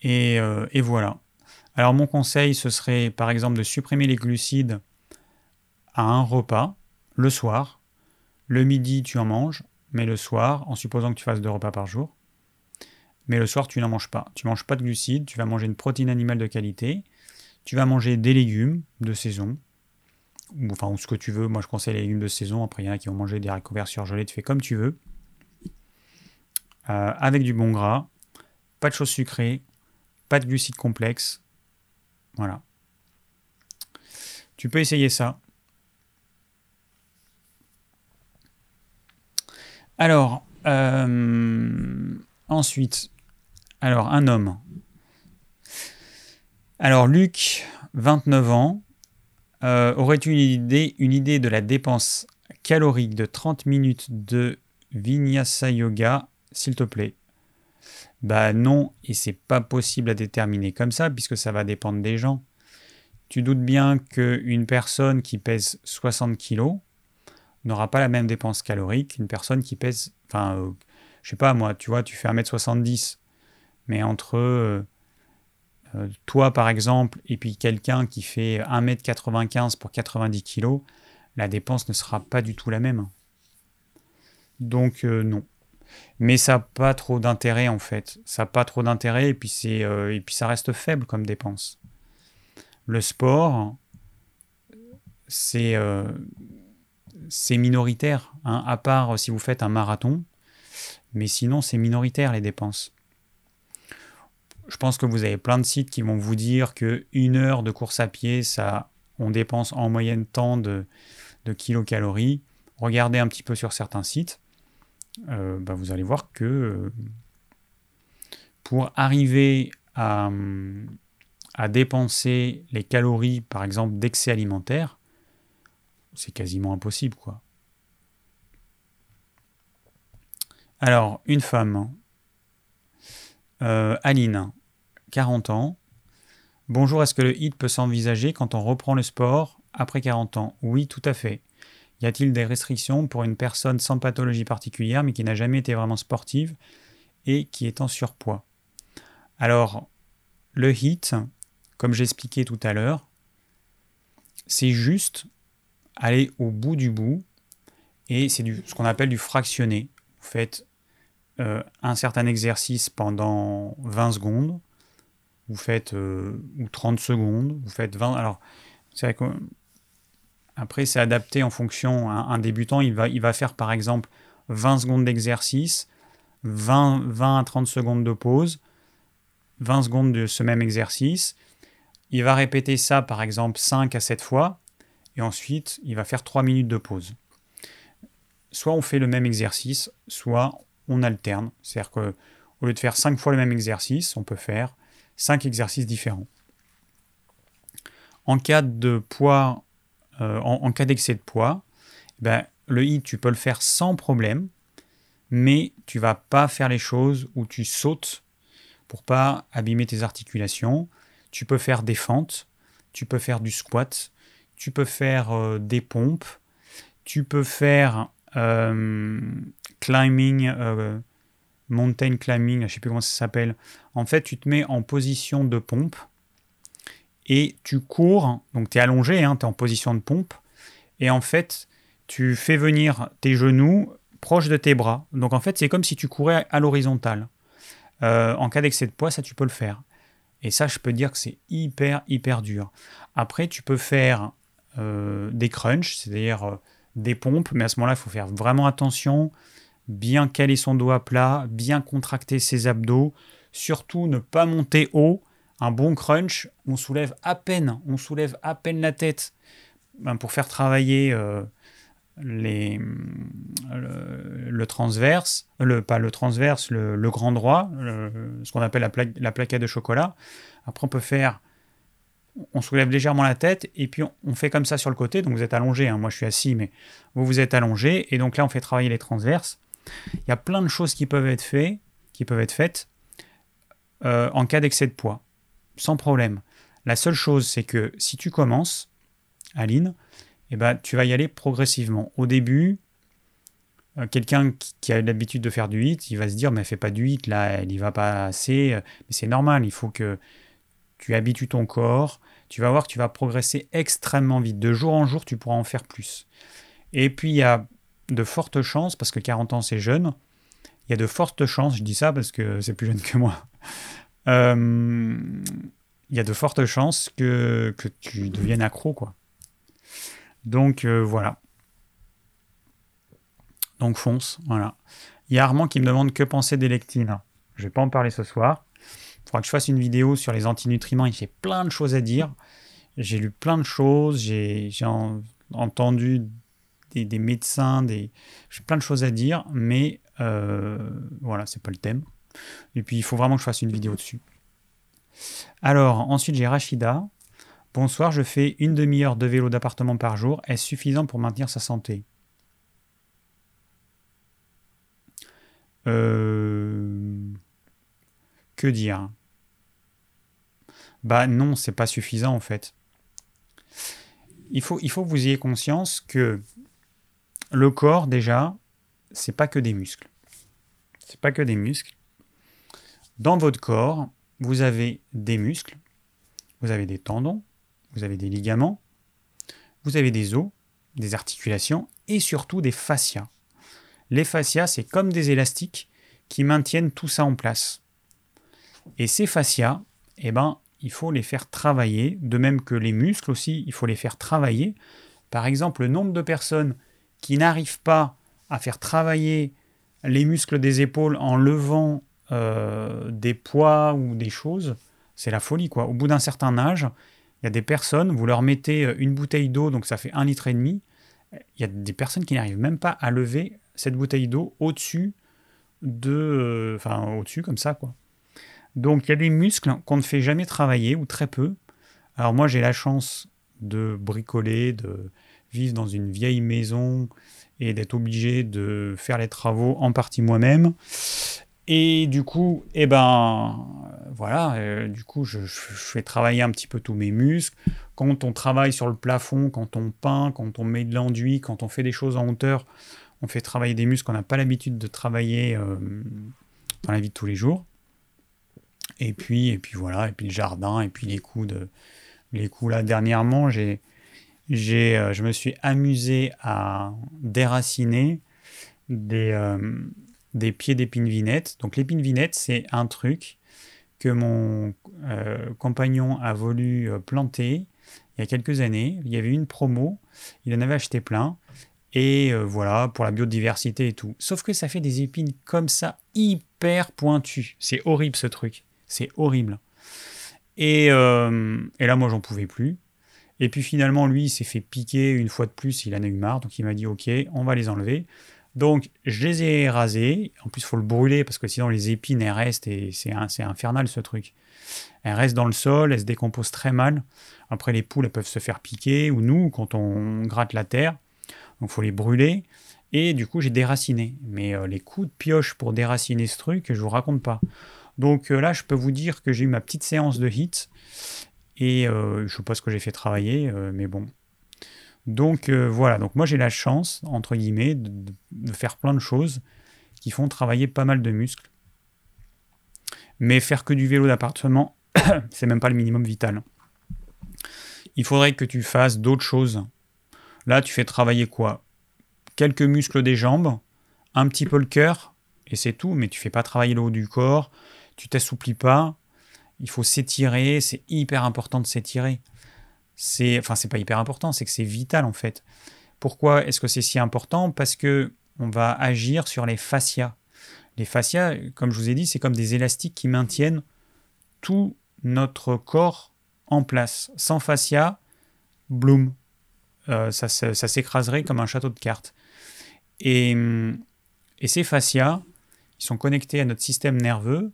Et voilà. Alors mon conseil, ce serait par exemple de supprimer les glucides à un repas, le soir. Le midi, tu en manges, mais le soir, en supposant que tu fasses 2 repas par jour, mais le soir, tu n'en manges pas. Tu ne manges pas de glucides, tu vas manger une protéine animale de qualité, tu vas manger des légumes de saison, ou ce que tu veux. Moi, je conseille les légumes de saison. Après, il y en a qui vont manger des haricots verts surgelés, tu fais comme tu veux. Avec du bon gras, pas de choses sucrées, pas de glucides complexes. Voilà. Tu peux essayer ça. Alors, ensuite, un homme. Alors, Luc, 29 ans, aurais-tu une idée de la dépense calorique de 30 minutes de Vinyasa Yoga ? S'il te plaît. Bah non, et c'est pas possible à déterminer comme ça, puisque ça va dépendre des gens. Tu doutes bien qu'une personne qui pèse 60 kilos n'aura pas la même dépense calorique qu'une personne qui pèse... je sais pas moi, tu vois, tu fais 1m70, mais entre toi par exemple, et puis quelqu'un qui fait 1m95 pour 90 kilos, la dépense ne sera pas du tout la même. Donc non. Mais ça n'a pas trop d'intérêt en fait. Ça n'a pas trop d'intérêt et puis ça reste faible comme dépense. le sport, c'est minoritaire, hein, à part si vous faites un marathon, mais sinon c'est minoritaire les dépenses. Je pense que vous avez plein de sites qui vont vous dire qu'une heure de course à pied, ça, on dépense en moyenne tant de kilocalories. Regardez un petit peu sur certains sites, bah vous allez voir que pour arriver à dépenser les calories, par exemple, d'excès alimentaire, c'est quasiment impossible, quoi. Alors, une femme, Aline, 40 ans. Bonjour, est-ce que le HIIT peut s'envisager quand on reprend le sport après 40 ans? Oui, tout à fait. Y a-t-il des restrictions pour une personne sans pathologie particulière, mais qui n'a jamais été vraiment sportive et qui est en surpoids? Alors, le HIIT, comme j'expliquais tout à l'heure, c'est juste aller au bout du bout, et c'est ce qu'on appelle du fractionné. Vous faites un certain exercice pendant 20 secondes, vous faites ou 30 secondes, vous faites 20. Alors, c'est vrai que, après, c'est adapté en fonction. Un débutant, il va faire par exemple 20 secondes d'exercice, 20 à 30 secondes de pause, 20 secondes de ce même exercice. Il va répéter ça par exemple 5 à 7 fois, et ensuite il va faire 3 minutes de pause. Soit on fait le même exercice, soit on alterne. C'est-à-dire qu'au lieu de faire 5 fois le même exercice, on peut faire 5 exercices différents. En cas de poids, en cas d'excès de poids, ben, le HIIT, tu peux le faire sans problème, mais tu ne vas pas faire les choses où tu sautes pour ne pas abîmer tes articulations. Tu peux faire des fentes, tu peux faire du squat, tu peux faire des pompes, tu peux faire mountain climbing, je ne sais plus comment ça s'appelle. En fait, tu te mets en position de pompe et tu cours, donc tu es allongé, hein, tu es en position de pompe, et en fait, tu fais venir tes genoux proches de tes bras. Donc en fait, c'est comme si tu courais à l'horizontale. En cas d'excès de poids, ça, tu peux le faire. Et ça, je peux te dire que c'est hyper, hyper dur. Après, tu peux faire des crunchs, c'est-à-dire des pompes, mais à ce moment-là, il faut faire vraiment attention, bien caler son dos à plat, bien contracter ses abdos, surtout ne pas monter haut. Un bon crunch, on soulève à peine la tête, ben, pour faire travailler le grand droit, ce qu'on appelle la plaquette de chocolat. Après, on soulève légèrement la tête et puis on fait comme ça sur le côté. Donc vous êtes allongé, hein. Moi je suis assis, mais vous êtes allongé. Et donc là, on fait travailler les transverses. Il y a plein de choses qui peuvent être faites en cas d'excès de poids. Sans problème. La seule chose, c'est que si tu commences, Aline, eh ben, tu vas y aller progressivement. Au début, quelqu'un qui a l'habitude de faire du HIIT, il va se dire « mais fais pas du HIIT, là, elle y va pas assez ». Mais c'est normal, il faut que tu habitues ton corps. Tu vas voir que tu vas progresser extrêmement vite. De jour en jour, tu pourras en faire plus. Et puis, il y a de fortes chances, parce que 40 ans, c'est jeune, il y a de fortes chances, je dis ça parce que c'est plus jeune que moi, il y a de fortes chances que tu deviennes accro, quoi. Donc voilà. Donc fonce, voilà. Il y a Armand qui me demande que penser des lectines. Je ne vais pas en parler ce soir. Il faudra que je fasse une vidéo sur les antinutriments. Il fait plein de choses à dire. J'ai lu plein de choses. J'ai entendu des médecins, j'ai plein de choses à dire, mais voilà, c'est pas le thème. Et puis, il faut vraiment que je fasse une vidéo dessus. Alors, ensuite, j'ai Rachida. Bonsoir, je fais une demi-heure de vélo d'appartement par jour. Est-ce suffisant pour maintenir sa santé? Que dire? Bah non, c'est pas suffisant en fait. Il faut que vous ayez conscience que le corps, déjà, c'est pas que des muscles. C'est pas que des muscles. Dans votre corps, vous avez des muscles, vous avez des tendons, vous avez des ligaments, vous avez des os, des articulations et surtout des fascias. Les fascias, c'est comme des élastiques qui maintiennent tout ça en place. Et ces fascias, eh ben, il faut les faire travailler, de même que les muscles aussi, il faut les faire travailler. Par exemple, le nombre de personnes qui n'arrivent pas à faire travailler les muscles des épaules en levant des poids ou des choses, c'est la folie, quoi. Au bout d'un certain âge, il y a des personnes, vous leur mettez une bouteille d'eau, donc ça fait 1,5 litre, il y a des personnes qui n'arrivent même pas à lever cette bouteille d'eau au-dessus de... Enfin, au-dessus, comme ça, quoi. Donc, il y a des muscles qu'on ne fait jamais travailler, ou très peu. Alors, moi, j'ai la chance de bricoler, de vivre dans une vieille maison et d'être obligé de faire les travaux en partie moi-même. Et du coup, eh ben, voilà, du coup, je fais travailler un petit peu tous mes muscles. Quand on travaille sur le plafond, quand on peint, quand on met de l'enduit, quand on fait des choses en hauteur, on fait travailler des muscles qu'on n'a pas l'habitude de travailler dans la vie de tous les jours. Et puis voilà, et puis le jardin, et puis les coups là dernièrement, je me suis amusé à déraciner des pieds d'épine-vinette. Donc l'épine-vinette, c'est un truc que mon compagnon a voulu planter il y a quelques années. Il y avait une promo, il en avait acheté plein. Et voilà, pour la biodiversité et tout. Sauf que ça fait des épines comme ça, hyper pointues. C'est horrible ce truc. C'est horrible. Et là, moi, j'en pouvais plus. Et puis finalement, lui, il s'est fait piquer une fois de plus. Il en a eu marre. Donc, il m'a dit, OK, on va les enlever. Donc, je les ai rasés. En plus, il faut le brûler parce que sinon, les épines, elles restent. Et c'est infernal, ce truc. Elles restent dans le sol. Elles se décomposent très mal. Après, les poules, elles peuvent se faire piquer. Ou nous, quand on gratte la terre. Donc, il faut les brûler. Et du coup, j'ai déraciné. Mais les coups de pioche pour déraciner ce truc, je ne vous raconte pas. Donc là, je peux vous dire que j'ai eu ma petite séance de hit. Et je ne sais pas ce que j'ai fait travailler, mais bon. Donc voilà. Donc moi, j'ai la chance, entre guillemets, de faire plein de choses qui font travailler pas mal de muscles. Mais faire que du vélo d'appartement, c'est même pas le minimum vital. Il faudrait que tu fasses d'autres choses. Là, tu fais travailler quoi ? Quelques muscles des jambes, un petit peu le cœur, et c'est tout. Mais tu ne fais pas travailler le haut du corps, tu ne t'assouplis pas. Il faut s'étirer, c'est hyper important de s'étirer. Enfin, ce n'est pas hyper important, c'est que c'est vital en fait. Pourquoi est-ce que c'est si important ? Parce qu'on va agir sur les fascias. Les fascias, comme je vous ai dit, c'est comme des élastiques qui maintiennent tout notre corps en place. Sans fascias, bloom. Ça s'écraserait comme un château de cartes. Et ces fascias, ils sont connectés à notre système nerveux.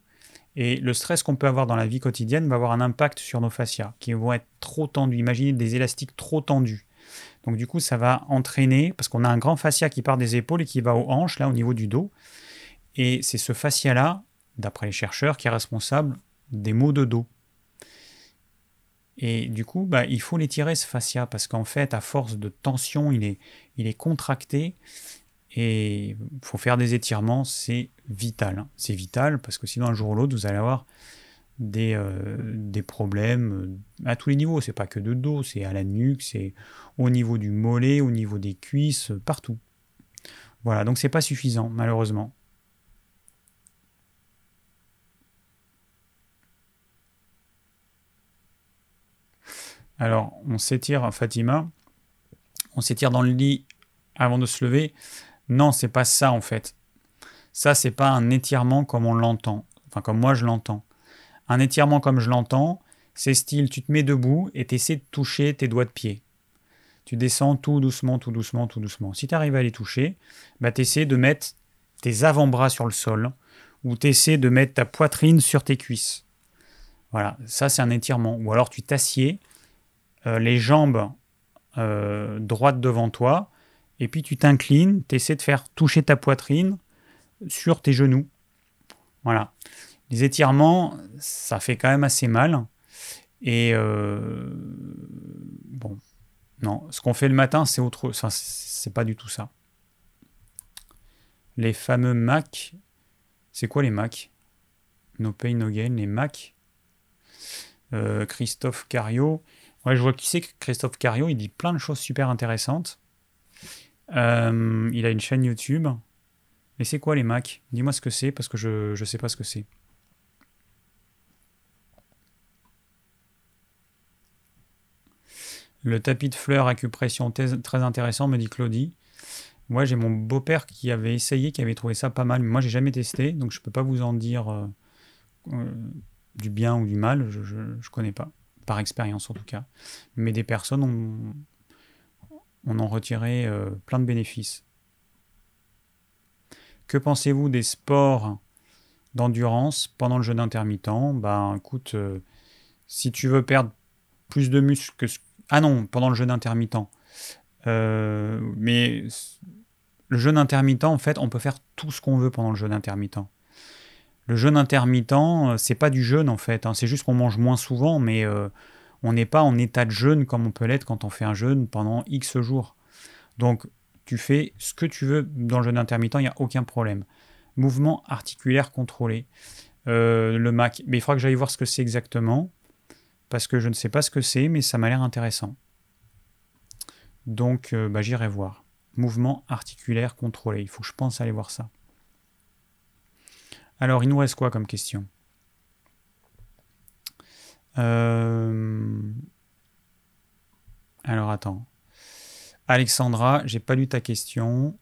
Et le stress qu'on peut avoir dans la vie quotidienne va avoir un impact sur nos fascias, qui vont être trop tendus. Imaginez des élastiques trop tendus. Donc du coup, ça va entraîner, parce qu'on a un grand fascia qui part des épaules et qui va aux hanches, là, au niveau du dos. Et c'est ce fascia-là, d'après les chercheurs, qui est responsable des maux de dos. Et du coup, bah, il faut l'étirer ce fascia parce qu'en fait, à force de tension, il est contracté et il faut faire des étirements, c'est vital. C'est vital parce que sinon, un jour ou l'autre, vous allez avoir des problèmes à tous les niveaux. C'est pas que de dos, c'est à la nuque, c'est au niveau du mollet, au niveau des cuisses, partout. Voilà, donc c'est pas suffisant, malheureusement. Alors, on s'étire, Fatima, on s'étire dans le lit avant de se lever. Non, c'est pas ça, en fait. Ça, c'est pas un étirement comme on l'entend, enfin, comme moi, je l'entends. Un étirement comme je l'entends, c'est style, tu te mets debout et tu essaies de toucher tes doigts de pied. Tu descends tout doucement, tout doucement, tout doucement. Si tu arrives à les toucher, bah, tu essaies de mettre tes avant-bras sur le sol ou tu essaies de mettre ta poitrine sur tes cuisses. Voilà, ça, c'est un étirement. Ou alors, tu t'assieds. Les jambes droites devant toi, et puis tu t'inclines, tu essaies de faire toucher ta poitrine sur tes genoux. Voilà. Les étirements, ça fait quand même assez mal. Et bon, non, ce qu'on fait le matin, c'est autre, enfin, c'est pas du tout ça. Les fameux Mac, c'est quoi les Mac ? No pain, no gain, les Mac. Christophe Cario. Ouais, je vois qui c'est, Christophe Cario, il dit plein de choses super intéressantes. Il a une chaîne YouTube. Mais c'est quoi les Macs ? Dis-moi ce que c'est, parce que je ne sais pas ce que c'est. Le tapis de fleurs acupression, très intéressant, me dit Claudie. Moi, j'ai mon beau-père qui avait essayé, qui avait trouvé ça pas mal. Mais moi, j'ai jamais testé, donc je peux pas vous en dire du bien ou du mal. Je connais pas, par expérience en tout cas. Mais des personnes ont en retiré plein de bénéfices. Que pensez-vous des sports d'endurance pendant le jeûne intermittent? Ben, écoute, si tu veux perdre plus de muscles que ce... Ah non, pendant le jeûne intermittent. Mais le jeûne intermittent, en fait, on peut faire tout ce qu'on veut pendant le jeûne intermittent. Le jeûne intermittent, c'est pas du jeûne, en fait. Hein, c'est juste qu'on mange moins souvent, mais on n'est pas en état de jeûne comme on peut l'être quand on fait un jeûne pendant X jours. Donc, tu fais ce que tu veux dans le jeûne intermittent, il n'y a aucun problème. Mouvement articulaire contrôlé. Le MAC. Mais il faudra que j'aille voir ce que c'est exactement, parce que je ne sais pas ce que c'est, mais ça m'a l'air intéressant. Donc, j'irai voir. Mouvement articulaire contrôlé. Il faut que je pense à aller voir ça. Alors, il nous reste quoi comme question ? Alors, attends. Alexandra, j'ai pas lu ta question.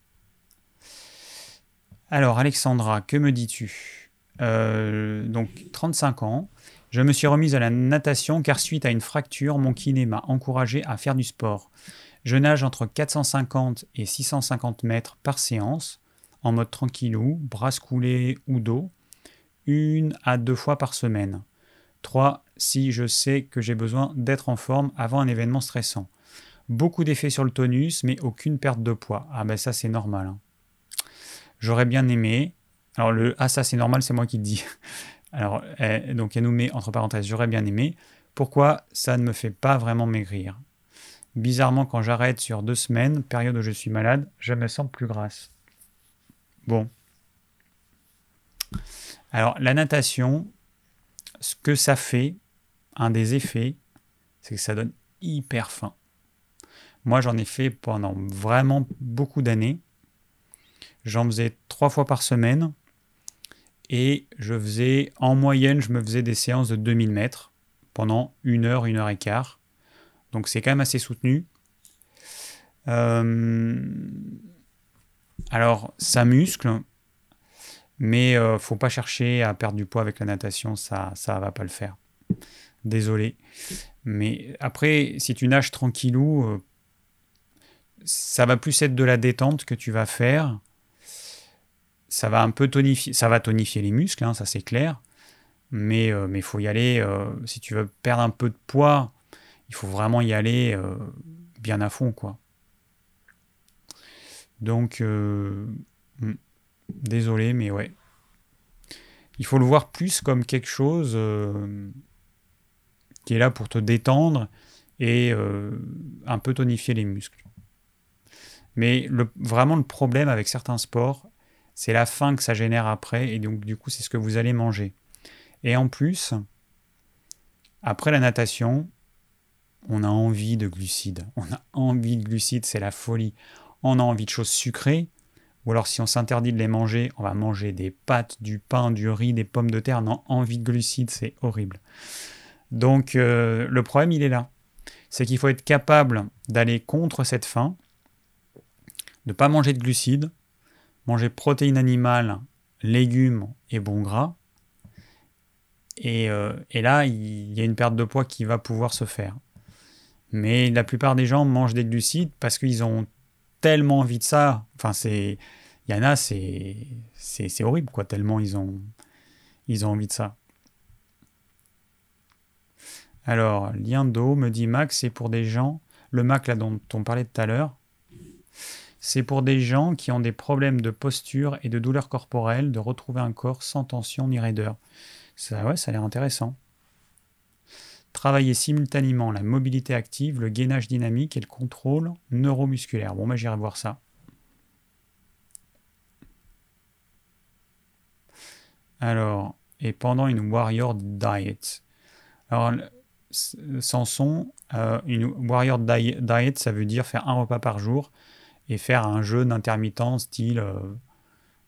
Alors, Alexandra, que me dis-tu ? Donc, 35 ans. Je me suis remise à la natation car suite à une fracture, mon kiné m'a encouragé à faire du sport. Je nage entre 450 et 650 mètres par séance, en mode tranquillou, brasse coulée ou dos, 1 à 2 fois par semaine. 3. Si je sais que j'ai besoin d'être en forme avant un événement stressant. Beaucoup d'effets sur le tonus, mais aucune perte de poids. Ah ben ça c'est normal. Hein. J'aurais bien aimé... Alors le « Ah ça c'est normal », c'est moi qui le dis. Alors, donc, elle nous met entre parenthèses, j'aurais bien aimé. Pourquoi ça ne me fait pas vraiment maigrir? Bizarrement, quand j'arrête sur 2 semaines, période où je suis malade, je me sens plus grasse. Bon. Alors, la natation, ce que ça fait, un des effets, c'est que ça donne hyper faim. Moi, j'en ai fait pendant vraiment beaucoup d'années. J'en faisais 3 fois par semaine. Et je faisais, en moyenne, je me faisais des séances de 2000 mètres pendant 1 heure, 1 heure et quart. Donc c'est quand même assez soutenu. Alors, ça muscle, mais faut pas chercher à perdre du poids avec la natation, ça va pas le faire. Désolé. Mais après, si tu nages tranquillou, ça va plus être de la détente que tu vas faire. Ça va un peu tonifier, ça va tonifier les muscles, hein, ça c'est clair. Mais faut y aller. Si tu veux perdre un peu de poids, il faut vraiment y aller bien à fond, quoi. Donc, désolé, mais ouais. Il faut le voir plus comme quelque chose qui est là pour te détendre et un peu tonifier les muscles. Mais vraiment le problème avec certains sports, c'est la faim que ça génère après, et donc du coup, c'est ce que vous allez manger. Et en plus, après la natation, on a envie de glucides. On a envie de glucides, c'est la folie. On a envie de choses sucrées, ou alors si on s'interdit de les manger, on va manger des pâtes, du pain, du riz, des pommes de terre. On a envie de glucides, c'est horrible. Donc le problème, il est là. C'est qu'il faut être capable d'aller contre cette faim, de ne pas manger de glucides, manger protéines animales, légumes et bons gras. Et là, il y a une perte de poids qui va pouvoir se faire. Mais la plupart des gens mangent des glucides parce qu'ils ont tellement envie de ça. Enfin, il y en a, c'est horrible, quoi, tellement ils ont envie de ça. Alors, lien d'eau me dit Mac, c'est pour des gens... Le Mac, là, dont on parlait tout à l'heure... C'est pour des gens qui ont des problèmes de posture et de douleurs corporelles de retrouver un corps sans tension ni raideur. Ça a l'air intéressant. Travailler simultanément la mobilité active, le gainage dynamique et le contrôle neuromusculaire. Bon, j'irai voir ça. Alors, et pendant une warrior diet. Alors, Samson, une warrior diet, ça veut dire faire un repas par jour. Et faire un jeûne intermittent style,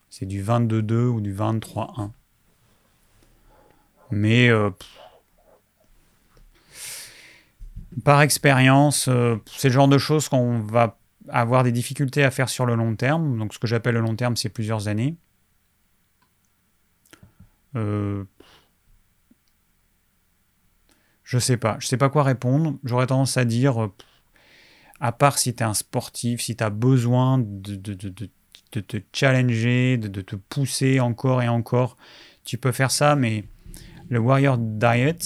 c'est du 22-2 ou du 23-1. Mais par expérience, c'est le genre de choses qu'on va avoir des difficultés à faire sur le long terme. Donc, ce que j'appelle le long terme, c'est plusieurs années. Je sais pas quoi répondre. J'aurais tendance à dire, à part si tu es un sportif, si tu as besoin de te challenger, de te pousser encore et encore, tu peux faire ça, mais le Warrior Diet,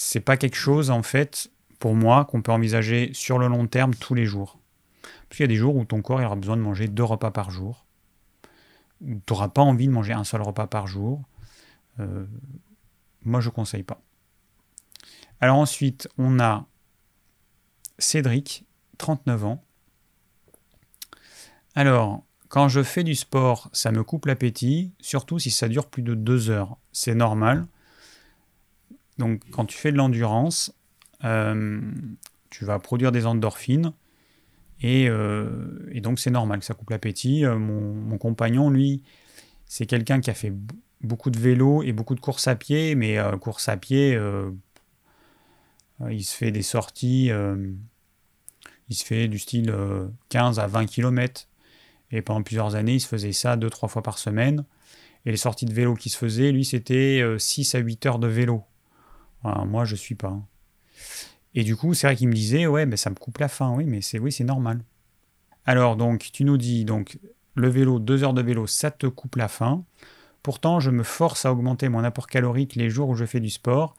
c'est pas quelque chose, en fait, pour moi, qu'on peut envisager sur le long terme tous les jours. Parce qu'il y a des jours où ton corps il aura besoin de manger 2 repas par jour. Tu n'auras pas envie de manger 1 seul repas par jour. Moi, je ne conseille pas. Alors ensuite, on a Cédric, 39 ans. Alors, quand je fais du sport, ça me coupe l'appétit, surtout si ça dure plus de 2 heures. C'est normal. Donc, quand tu fais de l'endurance, tu vas produire des endorphines. Et donc, c'est normal que ça coupe l'appétit. Mon compagnon, lui, c'est quelqu'un qui a fait beaucoup de vélo et beaucoup de course à pied, mais course à pied, il se fait des sorties, il se fait du style 15 à 20 km. Et pendant plusieurs années, il se faisait ça 2-3 fois par semaine. Et les sorties de vélo qu'il se faisait, lui, c'était 6 à 8 heures de vélo. Alors, moi, je suis pas. Et du coup, c'est vrai qu'il me disait, ouais, ben, ça me coupe la faim. Oui, mais c'est normal. Alors, donc, tu nous dis, donc, le vélo, 2 heures de vélo, ça te coupe la faim. Pourtant, je me force à augmenter mon apport calorique les jours où je fais du sport.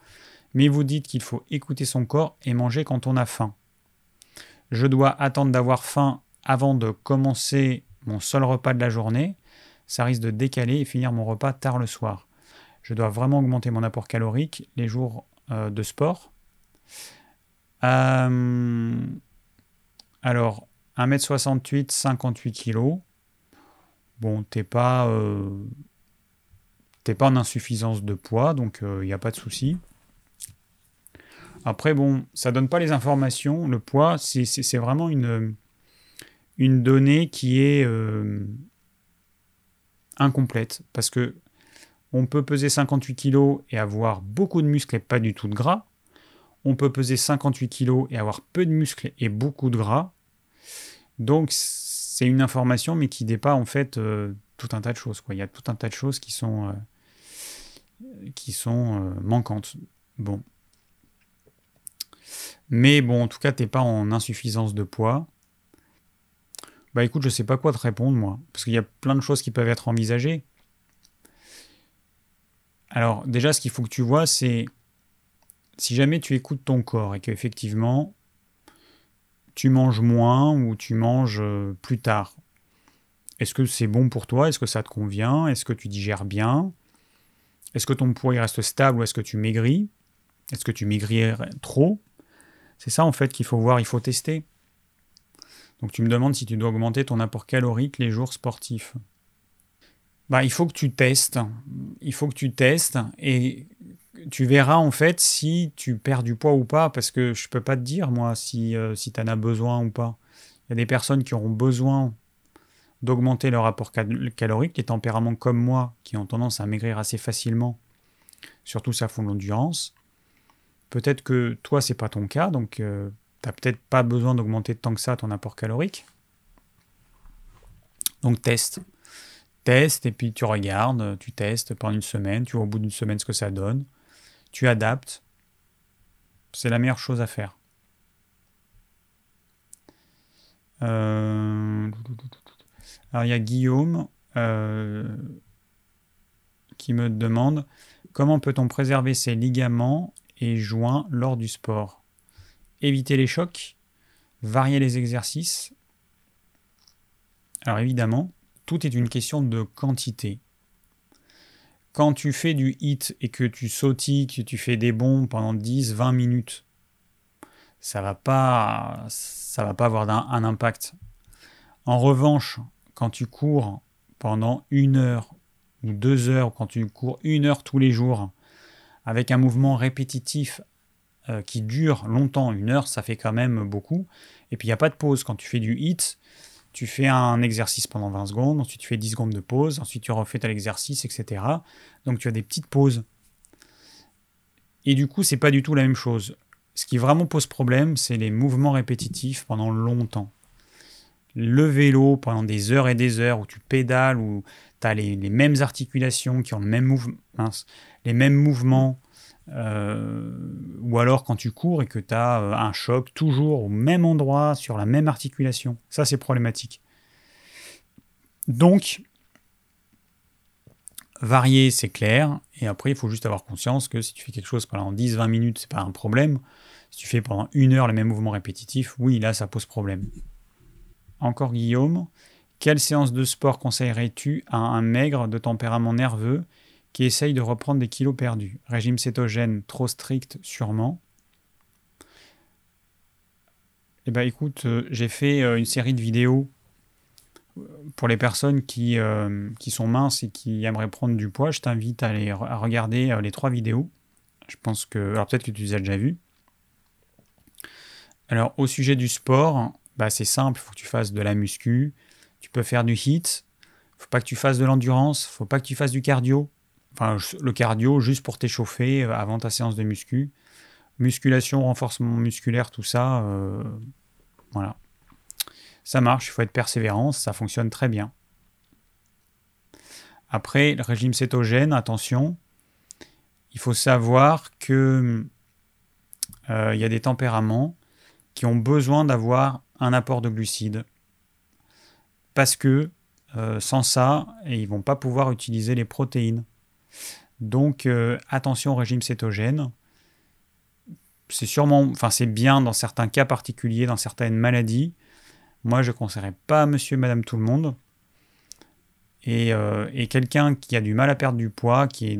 Mais vous dites qu'il faut écouter son corps et manger quand on a faim. Je dois attendre d'avoir faim avant de commencer mon seul repas de la journée. Ça risque de décaler et finir mon repas tard le soir. Je dois vraiment augmenter mon apport calorique les jours de sport. Alors, 1m68, 58 kg. Bon, t'es pas en insuffisance de poids, donc il n'y a pas de souci. Après, bon, ça ne donne pas les informations. Le poids, c'est vraiment une donnée qui est incomplète. Parce que on peut peser 58 kg et avoir beaucoup de muscles et pas du tout de gras. On peut peser 58 kg et avoir peu de muscles et beaucoup de gras. Donc, c'est une information, mais qui dépasse en fait tout un tas de choses, quoi. Il y a tout un tas de choses qui sont manquantes. Bon. Mais bon, en tout cas, t'es pas en insuffisance de poids. Bah écoute, je sais pas quoi te répondre, moi. Parce qu'il y a plein de choses qui peuvent être envisagées. Alors, déjà, ce qu'il faut que tu vois, c'est si jamais tu écoutes ton corps et qu'effectivement, tu manges moins ou tu manges plus tard. Est-ce que c'est bon pour toi ? Est-ce que ça te convient ? Est-ce que tu digères bien ? Est-ce que ton poids il reste stable ou est-ce que tu maigris ? Est-ce que tu maigris trop ? C'est ça en fait qu'il faut voir, il faut tester. Donc tu me demandes si tu dois augmenter ton apport calorique les jours sportifs. Bah, il faut que tu testes. Il faut que tu testes et tu verras en fait si tu perds du poids ou pas, parce que je ne peux pas te dire moi si tu en as besoin ou pas. Il y a des personnes qui auront besoin d'augmenter leur apport calorique, des tempéraments comme moi qui ont tendance à maigrir assez facilement, surtout si à fond de l'endurance. Peut-être que toi, c'est pas ton cas, donc tu n'as peut-être pas besoin d'augmenter tant que ça ton apport calorique. Donc teste. Teste et puis tu regardes, tu testes pendant 1 semaine, tu vois au bout d'une semaine ce que ça donne, tu adaptes. C'est la meilleure chose à faire. Alors il y a Guillaume qui me demande « Comment peut-on préserver ses ligaments ?» et joints lors du sport. Éviter les chocs, varier les exercices. Alors évidemment, tout est une question de quantité. Quand tu fais du HIIT et que tu sautilles, que tu fais des bonds pendant 10-20 minutes, ça va pas avoir un impact. En revanche, quand tu cours pendant 1 heure ou 2 heures, quand tu cours 1 heure tous les jours, avec un mouvement répétitif qui dure longtemps, 1 heure, ça fait quand même beaucoup. Et puis, il n'y a pas de pause. Quand tu fais du HIIT, tu fais un exercice pendant 20 secondes, ensuite tu fais 10 secondes de pause, ensuite tu refais l'exercice, etc. Donc, tu as des petites pauses. Et du coup, c'est pas du tout la même chose. Ce qui vraiment pose problème, c'est les mouvements répétitifs pendant longtemps. Le vélo, pendant des heures et des heures, où tu pédales, où tu as les mêmes articulations qui ont le même les mêmes mouvements, ou alors quand tu cours et que tu as un choc toujours au même endroit, sur la même articulation. Ça, c'est problématique. Donc, varier, c'est clair. Et après, il faut juste avoir conscience que si tu fais quelque chose pendant 10-20 minutes, c'est pas un problème. Si tu fais pendant une heure les mêmes mouvements répétitifs, oui, là, ça pose problème. Encore Guillaume. Quelle séance de sport conseillerais-tu à un maigre de tempérament nerveux qui essaye de reprendre des kilos perdus? Régime cétogène trop strict, sûrement. Eh bien, écoute, j'ai fait une série de vidéos pour les personnes qui sont minces et qui aimeraient prendre du poids. Je t'invite à aller regarder les 3 vidéos. Je pense que... Alors, peut-être que tu les as déjà vues. Alors, au sujet du sport... Bah, c'est simple, il faut que tu fasses de la muscu, tu peux faire du HIIT, il ne faut pas que tu fasses de l'endurance, il ne faut pas que tu fasses du cardio. Enfin, le cardio, juste pour t'échauffer avant ta séance de muscu. Musculation, renforcement musculaire, tout ça, voilà. Ça marche, il faut être persévérant, ça fonctionne très bien. Après, le régime cétogène, attention, il faut savoir qu'il y a des tempéraments qui ont besoin d'avoir un apport de glucides, parce que sans ça, ils ne vont pas pouvoir utiliser les protéines. Donc attention au régime cétogène. C'est sûrement, enfin c'est bien dans certains cas particuliers, dans certaines maladies. Moi, je ne conseillerais pas à monsieur et madame tout le monde. Et quelqu'un qui a du mal à perdre du poids, qui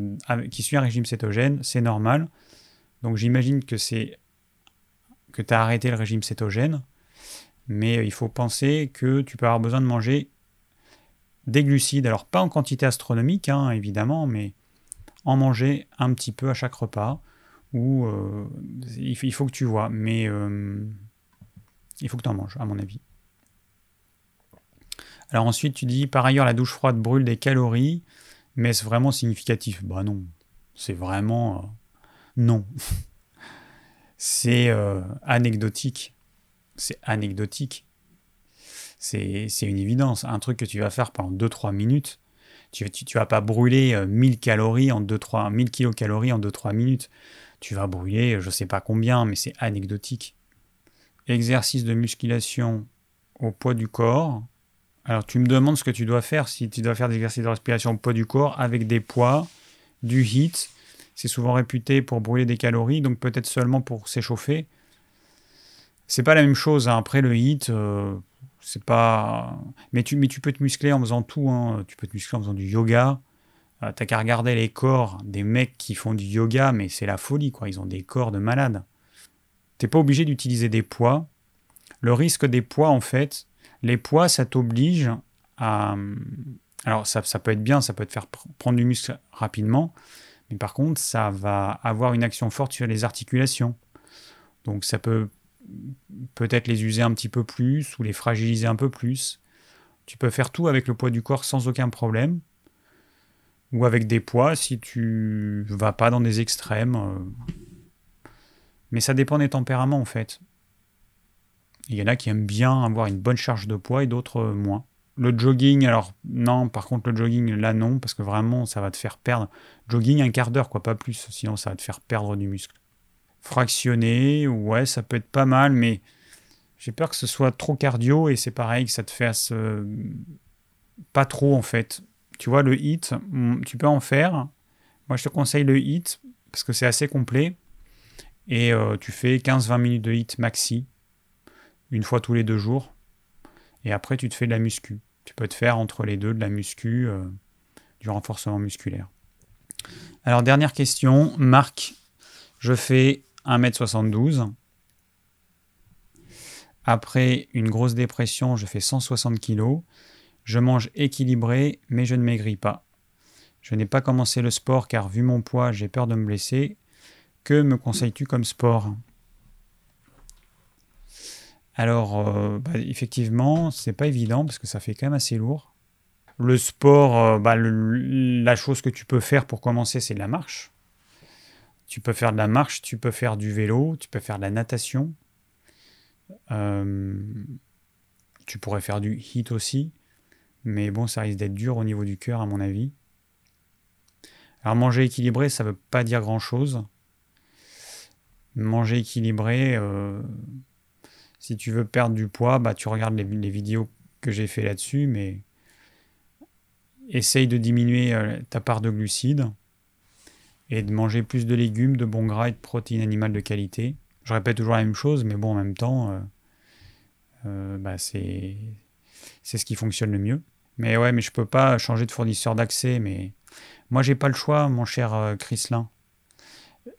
suit un régime cétogène, c'est normal. Donc j'imagine que c'est que tu as arrêté le régime cétogène. Mais il faut penser que tu peux avoir besoin de manger des glucides. Alors, pas en quantité astronomique, hein, évidemment, mais en manger un petit peu à chaque repas. Ou il faut que tu vois, mais il faut que tu en manges, à mon avis. Alors ensuite, tu dis, par ailleurs, la douche froide brûle des calories, mais est-ce vraiment significatif? Bah non, c'est vraiment... non. C'est anecdotique. C'est anecdotique. C'est une évidence. Un truc que tu vas faire pendant 2-3 minutes, tu vas pas brûler 1000 calories en 2-3, 1000 kilocalories en 2-3 minutes. Tu vas brûler, je sais pas combien, mais c'est anecdotique. Exercice de musculation au poids du corps. Alors, tu me demandes ce que tu dois faire. Si tu dois faire des exercices de respiration au poids du corps avec des poids, du HIIT, c'est souvent réputé pour brûler des calories, donc peut-être seulement pour s'échauffer. C'est pas la même chose, hein. Après le HIIT, c'est pas... Mais tu peux te muscler en faisant tout, hein. Tu peux te muscler en faisant du yoga. T'as qu'à regarder les corps des mecs qui font du yoga, mais c'est la folie, quoi. Ils ont des corps de malades. T'es pas obligé d'utiliser des poids. Le risque des poids, en fait, les poids, ça t'oblige à... Alors, ça peut être bien, ça peut te faire prendre du muscle rapidement, mais par contre, ça va avoir une action forte sur les articulations. Donc, ça peut... peut-être les user un petit peu plus ou les fragiliser un peu plus. Tu peux faire tout avec le poids du corps sans aucun problème, ou avec des poids si tu vas pas dans des extrêmes. Mais ça dépend des tempéraments, en fait. Il y en a qui aiment bien avoir une bonne charge de poids et d'autres moins. Le jogging, alors non, par contre le jogging, là non, parce que vraiment ça va te faire perdre. Jogging un quart d'heure, quoi, pas plus, sinon ça va te faire perdre du muscle. Fractionner, ouais, ça peut être pas mal, mais j'ai peur que ce soit trop cardio et c'est pareil, que ça te fasse pas trop, en fait. Tu vois, le HIIT, tu peux en faire. Moi, je te conseille le HIIT parce que c'est assez complet et tu fais 15-20 minutes de HIIT maxi, une fois tous les 2 jours, et après, tu te fais de la muscu. Tu peux te faire entre les deux de la muscu, du renforcement musculaire. Alors, dernière question, Marc. Je fais 1m72. Après une grosse dépression, je fais 160 kg. Je mange équilibré, mais je ne maigris pas. Je n'ai pas commencé le sport car vu mon poids, j'ai peur de me blesser. Que me conseilles-tu comme sport? Alors, effectivement, c'est pas évident parce que ça fait quand même assez lourd. Le sport, la chose que tu peux faire pour commencer, c'est de la marche. Tu peux faire de la marche, tu peux faire du vélo, tu peux faire de la natation. Tu pourrais faire du HIIT aussi. Mais bon, ça risque d'être dur au niveau du cœur, à mon avis. Alors, manger équilibré, ça ne veut pas dire grand-chose. Manger équilibré, si tu veux perdre du poids, bah, tu regardes les vidéos que j'ai fait là-dessus, mais essaye de diminuer ta part de glucides et de manger plus de légumes, de bons gras et de protéines animales de qualité. Je répète toujours la même chose, mais bon, en même temps, bah, c'est ce qui fonctionne le mieux. Mais ouais, mais je peux pas changer de fournisseur d'accès, mais moi, j'ai pas le choix, mon cher Chrislin.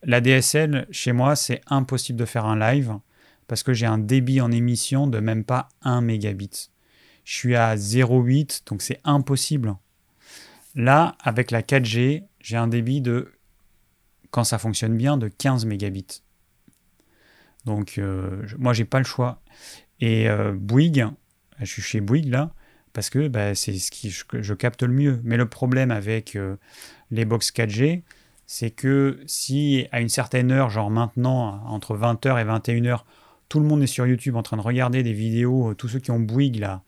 La DSL, chez moi, c'est impossible de faire un live parce que j'ai un débit en émission de même pas 1 mégabit. Je suis à 0,8, donc c'est impossible. Là, avec la 4G, j'ai un débit de, quand ça fonctionne bien, de 15 mégabits. Donc, moi, j'ai pas le choix. Et Bouygues, je suis chez Bouygues, là, parce que bah, c'est ce que je capte le mieux. Mais le problème avec les box 4G, c'est que si à une certaine heure, genre maintenant, entre 20h et 21h, tout le monde est sur YouTube en train de regarder des vidéos, tous ceux qui ont Bouygues là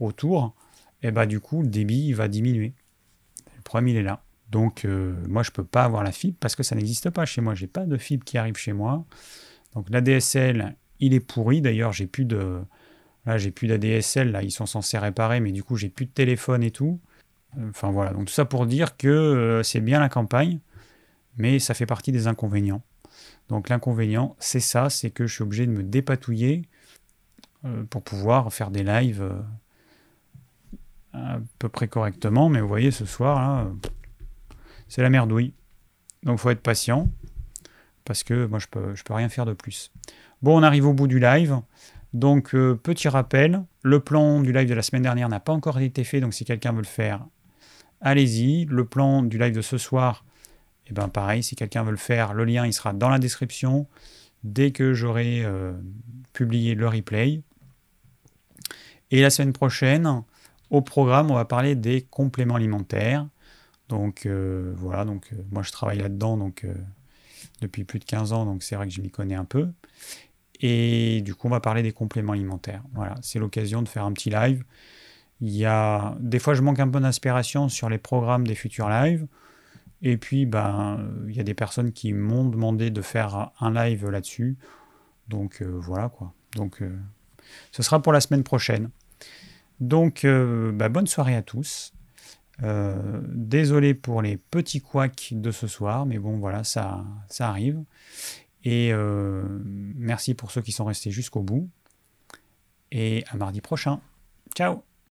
autour, et bah du coup, le débit il va diminuer. Le problème, il est là. Donc, moi, je peux pas avoir la fibre parce que ça n'existe pas chez moi. J'ai pas de fibre qui arrive chez moi. Donc, l'ADSL, il est pourri. D'ailleurs, j'ai plus de... Là, j'ai plus d'ADSL. Là, ils sont censés réparer, mais du coup, j'ai plus de téléphone et tout. Enfin, voilà. Donc, tout ça pour dire que c'est bien la campagne. Mais ça fait partie des inconvénients. Donc l'inconvénient, c'est ça, c'est que je suis obligé de me dépatouiller pour pouvoir faire des lives à peu près correctement. Mais vous voyez, ce soir, là, c'est la merdouille. Donc il faut être patient, parce que moi, je peux rien faire de plus. Bon, on arrive au bout du live. Donc, petit rappel, le plan du live de la semaine dernière n'a pas encore été fait, donc si quelqu'un veut le faire, allez-y. Le plan du live de ce soir... Et ben pareil, si quelqu'un veut le faire, le lien il sera dans la description dès que j'aurai publié le replay. Et la semaine prochaine, au programme, on va parler des compléments alimentaires. Donc voilà, donc moi je travaille là-dedans donc depuis plus de 15 ans, donc c'est vrai que je m'y connais un peu. Et du coup, on va parler des compléments alimentaires. Voilà, c'est l'occasion de faire un petit live. Des fois, je manque un peu d'inspiration sur les programmes des futurs lives. Et puis, ben, y a des personnes qui m'ont demandé de faire un live là-dessus. Donc, voilà, quoi. Donc, ce sera pour la semaine prochaine. Donc, ben, bonne soirée à tous. Désolé pour les petits couacs de ce soir. Mais bon, voilà, ça arrive. Et merci pour ceux qui sont restés jusqu'au bout. Et à mardi prochain. Ciao!